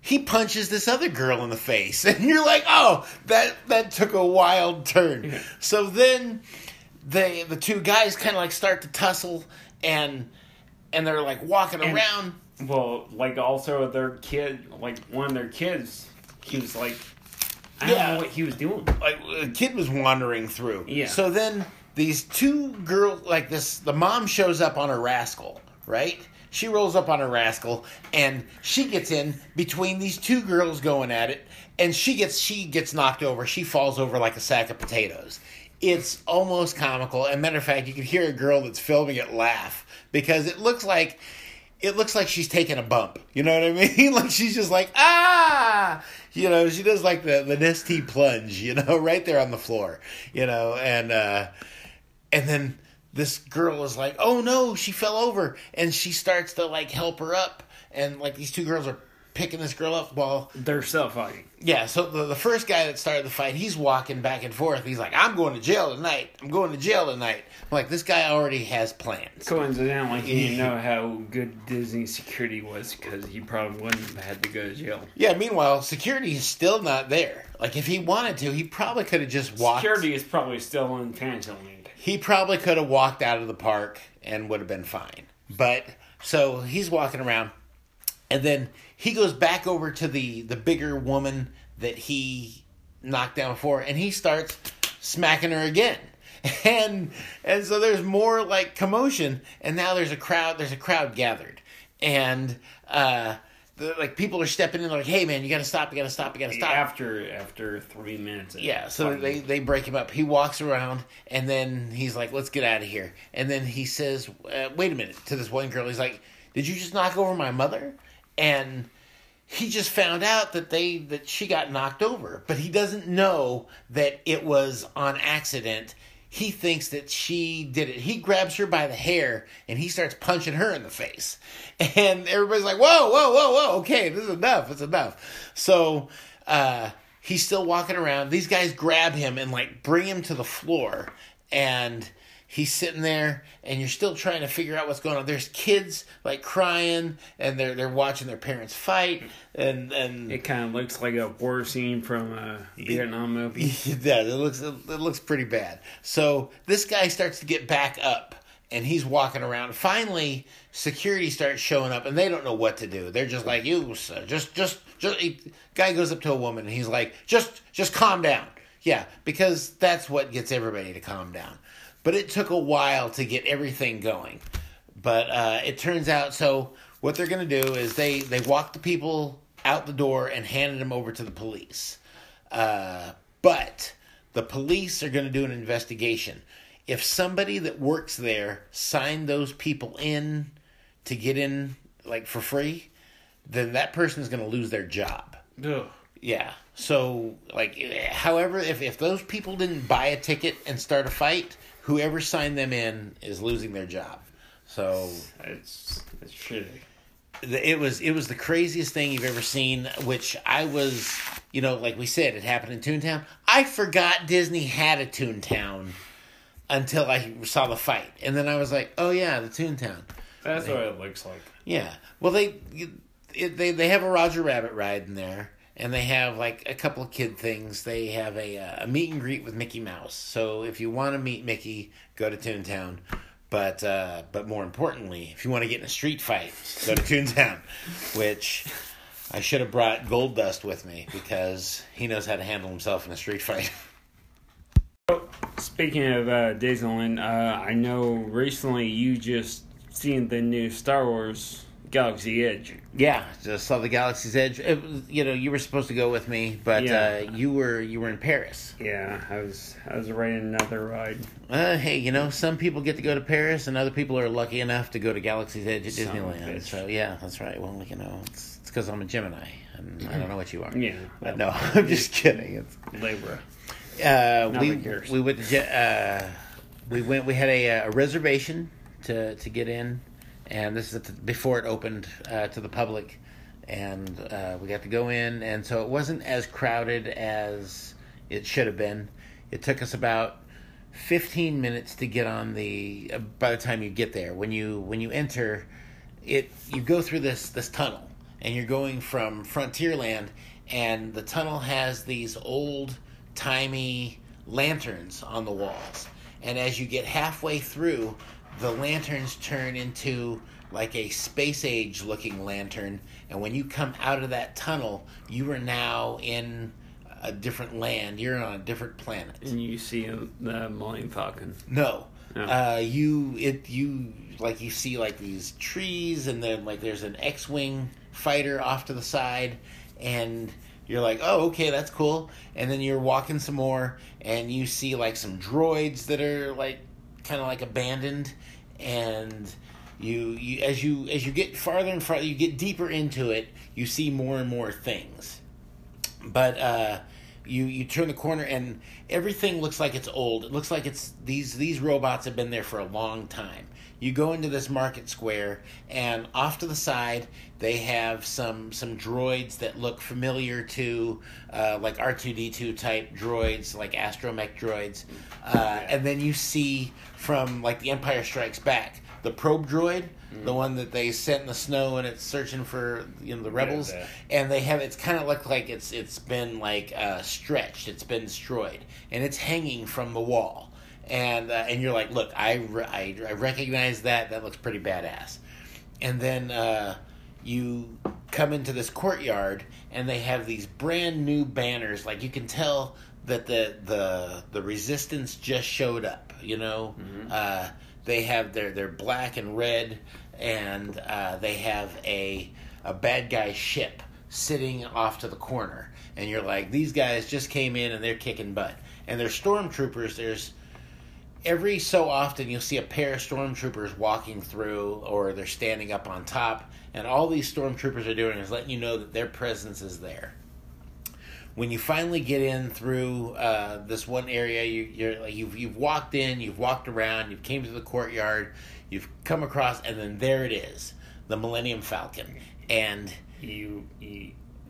he punches this other girl in the face, and you're like, oh, that took a wild turn. So then the two guys kind of like start to tussle, and they're, like, walking around. Well, like, also their kid, like, one of their kids, he was, like, I don't know what he was doing. Like, a kid was wandering through. Yeah. So then these two girls, like, the mom shows up on her rascal, right? She rolls up on her rascal, and she gets in between these two girls going at it, and she gets knocked over. She falls over like a sack of potatoes. It's almost comical. And matter of fact, you can hear a girl that's filming it laugh because it looks like she's taking a bump. You know what I mean? Like she's just like, ah, you know, she does like the nesty plunge, you know, right there on the floor, you know, and then this girl is like, oh no, she fell over, and she starts to like help her up, and like these two girls are picking this girl up while they're still fighting. Yeah, so the first guy that started the fight, he's walking back and forth. He's like, I'm going to jail tonight. I'm going to jail tonight. I'm like, this guy already has plans. Coincidentally, he didn't know how good Disney security was because he probably wouldn't have had to go to jail. Yeah, meanwhile, security is still not there. Like, if he wanted to, he probably could have just walked. Security is probably still in Fantasyland. He probably could have walked out of the park and would have been fine. But, so he's walking around. And then he goes back over to the bigger woman that he knocked down before, and he starts smacking her again. And so there's more, like, commotion, and now there's a crowd gathered. And, like, people are stepping in, like, hey, man, you gotta stop. After 3 minutes. Yeah, so they break him up. He walks around, and then he's like, let's get out of here. And then he says, wait a minute, to this one girl. He's like, did you just knock over my mother? And he just found out that she got knocked over. But he doesn't know that it was on accident. He thinks that she did it. He grabs her by the hair, and he starts punching her in the face. And everybody's like, whoa, okay, this is enough, it's enough. So he's still walking around. These guys grab him and, like, bring him to the floor, and he's sitting there, and you're still trying to figure out what's going on. There's kids, like, crying, and they're watching their parents fight, and it kind of looks like a war scene from a Vietnam movie. Yeah, it looks pretty bad. So this guy starts to get back up, and he's walking around. Finally, security starts showing up, and they don't know what to do. They're just like, "You, sir, just." Guy goes up to a woman, and he's like, "Just calm down." Yeah, because that's what gets everybody to calm down. But it took a while to get everything going. But it turns out, so what they're going to do is they walked the people out the door and handed them over to the police. But the police are going to do an investigation. If somebody that works there signed those people in to get in, like, for free, then that person's going to lose their job. Ugh. Yeah. So, like, however, if those people didn't buy a ticket and start a fight, whoever signed them in is losing their job. So it's shitty. It was the craziest thing you've ever seen, which I was, you know, like we said, it happened in Toontown. I forgot Disney had a Toontown until I saw the fight. And then I was like, oh yeah, the Toontown. That's what it looks like. Yeah. Well, they have a Roger Rabbit ride in there. And they have, like, a couple of kid things. They have a meet and greet with Mickey Mouse. So if you want to meet Mickey, go to Toontown. But more importantly, if you want to get in a street fight, go to Toontown. Which I should have brought Gold Dust with me because he knows how to handle himself in a street fight. Speaking of Disneyland, I know recently you just seen the new Star Wars Galaxy Edge. Yeah, just saw the Galaxy's Edge. It was, you know, you were supposed to go with me, but yeah. you were in Paris. Yeah, I was riding another ride. Hey, you know, some people get to go to Paris, and other people are lucky enough to go to Galaxy's Edge at Disneyland. So yeah, that's right. Well, you know, it's because I'm a Gemini, and I don't know what you are. Yeah, but no, I'm just kidding. It's Libra. We went to We had a reservation to get in. And this is before it opened to the public, and we got to go in, and so it wasn't as crowded as it should have been. It took us about 15 minutes to get on the. By the time you get there, when you enter, you go through this tunnel, and you're going from Frontierland, and the tunnel has these old-timey lanterns on the walls, and as you get halfway through, the lanterns turn into, like, a space-age-looking lantern. And when you come out of that tunnel, you are now in a different land. You're on a different planet. And you see the Millennium Falcon. No. Oh. You see, like, these trees, and then, like, there's an X-Wing fighter off to the side. And You're like, oh, okay, that's cool. And then you're walking some more, and you see, like, some droids that are, like, kind of, like, abandoned. And you get farther and farther, you get deeper into it, you see more and more things. But you turn the corner, and everything looks like it's old. It looks like it's these robots have been there for a long time. You go into this market square, and off to the side, they have some droids that look familiar to, like R2-D2 type droids, like astromech droids. And then you see from, like, The Empire Strikes Back, the probe droid, the one that they sent in the snow, and it's searching for, you know, the rebels. Yeah. And they have, it's kind of looked like it's been, like, stretched, it's been destroyed, and it's hanging from the wall. And you're like, look, I recognize that. That looks pretty badass. And then you come into this courtyard, and they have these brand new banners. Like, you can tell that the resistance just showed up. You know, they have their black and red, and they have a bad guy ship sitting off to the corner. And you're like, these guys just came in, and they're kicking butt. And they're stormtroopers. Every so often, you'll see a pair of stormtroopers walking through, or they're standing up on top, and all these stormtroopers are doing is letting you know that their presence is there. When you finally get in through this one area, you've walked in, you've walked around, you've came to the courtyard, you've come across, and then there it is, the Millennium Falcon, and you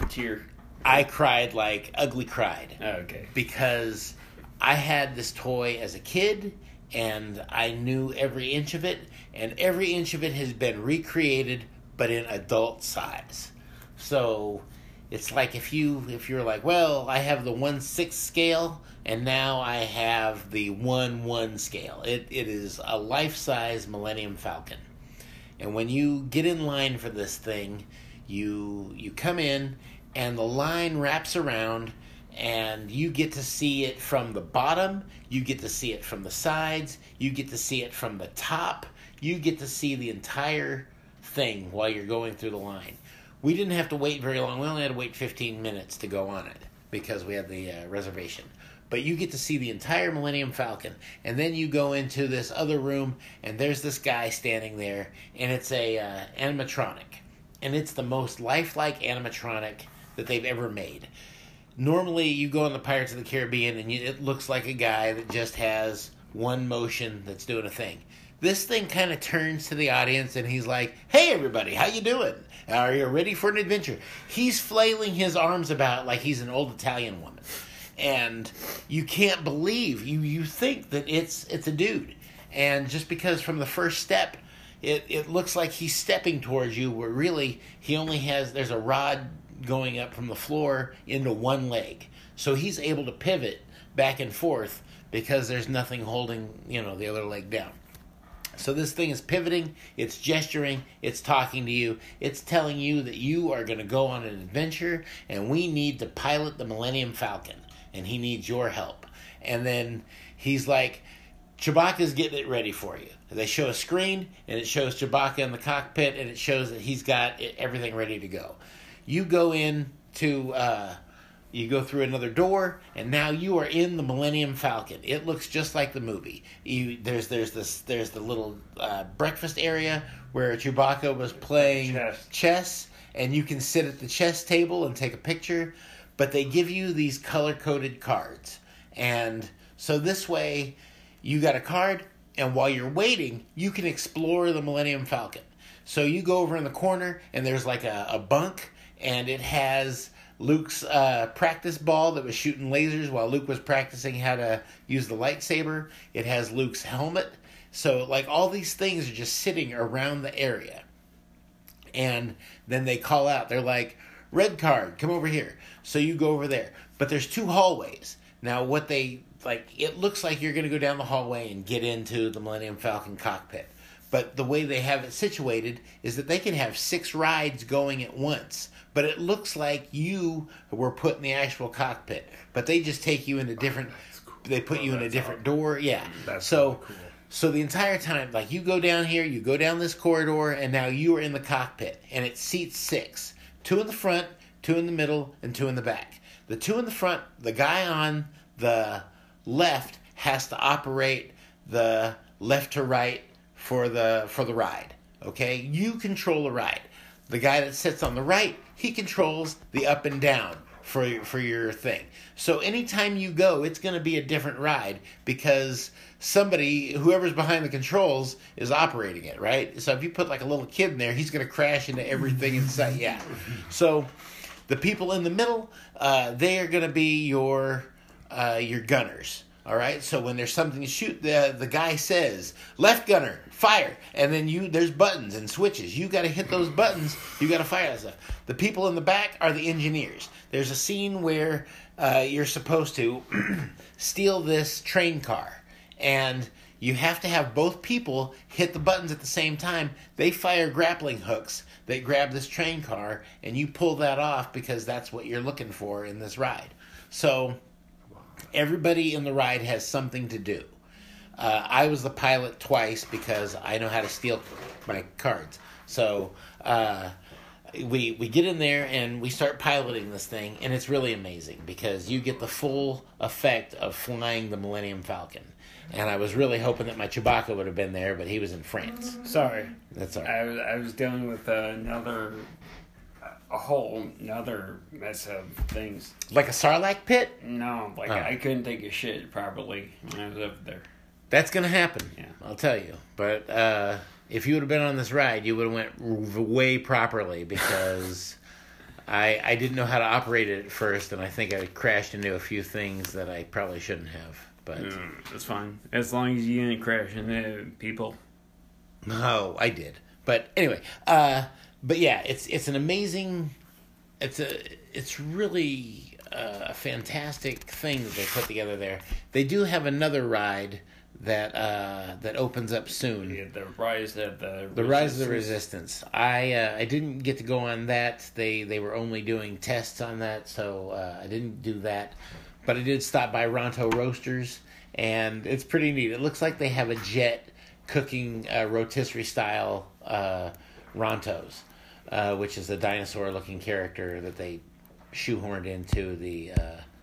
tear. I cried, like, ugly cried. Oh, okay. Because I had this toy as a kid, and I knew every inch of it, and every inch of it has been recreated, but in adult size. So it's like if you're like, well, I have the 1/6 scale, and now I have the 1/1 scale. It is a life-size Millennium Falcon. And when you get in line for this thing, you come in, and the line wraps around, and you get to see it from the bottom, you get to see it from the sides, you get to see it from the top, you get to see the entire thing while you're going through the line. We didn't have to wait very long. We only had to wait 15 minutes to go on it because we had the reservation. But you get to see the entire Millennium Falcon, and then you go into this other room, and there's this guy standing there, and it's a animatronic. And it's the most lifelike animatronic that they've ever made. Normally, you go on the Pirates of the Caribbean, and it looks like a guy that just has one motion that's doing a thing. This thing kind of turns to the audience, and he's like, hey, everybody, how you doing? Are you ready for an adventure? He's flailing his arms about like he's an old Italian woman. And you can't believe, you think that it's a dude. And just because from the first step, it looks like he's stepping towards you, where really he only has, there's a rod going up from the floor into one leg. So he's able to pivot back and forth because there's nothing holding, you know, the other leg down. So this thing is pivoting, it's gesturing, it's talking to you, it's telling you that you are going to go on an adventure, and we need to pilot the Millennium Falcon, and he needs your help. And then he's like, Chewbacca's getting it ready for you. They show a screen, and it shows Chewbacca in the cockpit, and it shows that he's got everything ready to go. You go in to, you go through another door, and now you are in the Millennium Falcon. It looks just like the movie. There's the little breakfast area where Chewbacca was playing chess, and you can sit at the chess table and take a picture. But they give you these color-coded cards. And so this way, you got a card, and while you're waiting, you can explore the Millennium Falcon. So you go over in the corner, and there's like a bunk, and it has Luke's practice ball that was shooting lasers while Luke was practicing how to use the lightsaber. It has Luke's helmet. So, like, all these things are just sitting around the area. And then they call out. They're like, red card, come over here. So you go over there. But there's two hallways. Now, what they, like, it looks like you're going to go down the hallway and get into the Millennium Falcon cockpit. But the way they have it situated is that they can have 6 rides going at once. But it looks like you were put in the actual cockpit. But they just take you in a different, they put you in a different door. Yeah. So, so the entire time, like, you go down here, you go down this corridor, and now you are in the cockpit. And it's seats 6. 2 in the front, two in the middle, and two in the back. The two in the front, the guy on the left has to operate the left to right for the ride. Okay? You control the ride. The guy that sits on the right, he controls the up and down for your thing. So anytime you go, it's going to be a different ride because somebody, whoever's behind the controls, is operating it, right? So if you put like a little kid in there, he's going to crash into everything inside. Yeah. So the people in the middle, they are going to be your gunners. All right, so when there's something to shoot, the guy says, left gunner, fire. And then there's buttons and switches. You got to hit those buttons. You got to fire that stuff. The people in the back are the engineers. There's a scene where you're supposed to steal this train car. And you have to have both people hit the buttons at the same time. They fire grappling hooks that grab this train car. And you pull that off because that's what you're looking for in this ride. So everybody in the ride has something to do. I was the pilot twice because I know how to steal my cards. So we get in there and we start piloting this thing, and it's really amazing because you get the full effect of flying the Millennium Falcon. And I was really hoping that my Chewbacca would have been there, but he was in France. Sorry. That's all right. I was dealing with a whole another mess of things. Like a Sarlacc pit? No, like I couldn't take a shit properly when I was up there. That's going to happen. Yeah, I'll tell you. But if you would have been on this ride, you would have went way properly because I didn't know how to operate it at first, and I think I crashed into a few things that I probably shouldn't have. But that's fine. As long as you didn't crash into people. No, I did. But anyway, but yeah, it's an amazing, it's really a fantastic thing that they put together there. They do have another ride that opens up soon. Yeah, the Rise of the Resistance. The Rise of the Resistance. I didn't get to go on that. They were only doing tests on that, so I didn't do that. But I did stop by Ronto Roasters, and it's pretty neat. It looks like they have a jet cooking rotisserie style Rontos. Which is the dinosaur-looking character that they shoehorned into the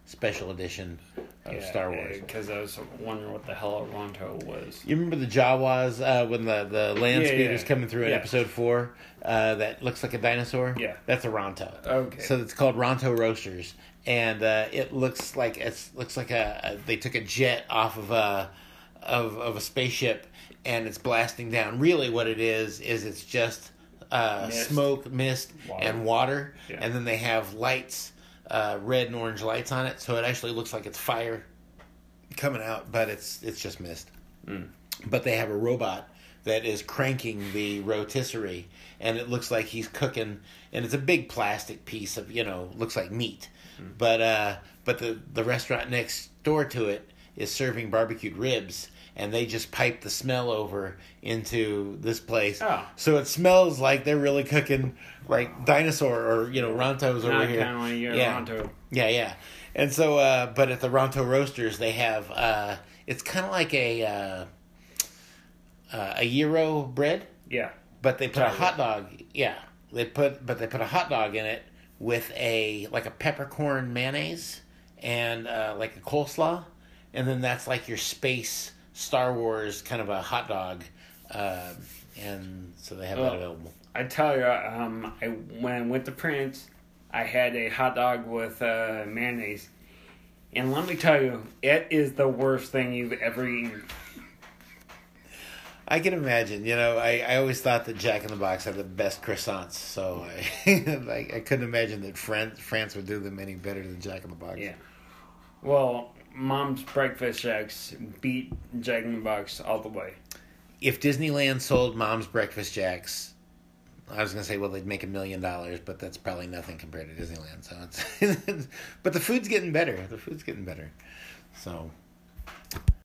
special edition of Star Wars. Because I was wondering what the hell a Ronto was. You remember the Jawas when the land speeder's coming through in Episode 4 that looks like a dinosaur? Yeah. That's a Ronto. Okay. So it's called Ronto Roasters. And it looks like they took a jet off of a spaceship and it's blasting down. Really what it is it's just smoke, mist, water. And water, and then they have lights, red and orange lights on it, so it actually looks like it's fire coming out, but it's just mist. Mm. But they have a robot that is cranking the rotisserie, and it looks like he's cooking, and it's a big plastic piece of, looks like meat, but the restaurant next door to it is serving barbecued ribs. And they just pipe the smell over into this place. Oh. So it smells like they're really cooking like dinosaur or, Rontos over here. Kind of like Ronto. Yeah. And so, but at the Ronto Roasters, they have, it's kind of like a gyro bread. Yeah. But they put a hot dog. Yeah. They put a hot dog in it with a peppercorn mayonnaise and like a coleslaw. And then that's like your space Star Wars kind of a hot dog, and so they have that available. I tell you, when I went to Prince, I had a hot dog with mayonnaise, and let me tell you, it is the worst thing you've ever eaten. I can imagine. I always thought that Jack in the Box had the best croissants, so I couldn't imagine that France would do them any better than Jack in the Box. Yeah. Well, Mom's Breakfast Jacks beat Jack in the Box all the way. If Disneyland sold Mom's Breakfast Jacks, I was going to say, well, they'd make $1 million, but that's probably nothing compared to Disneyland. So but the food's getting better. So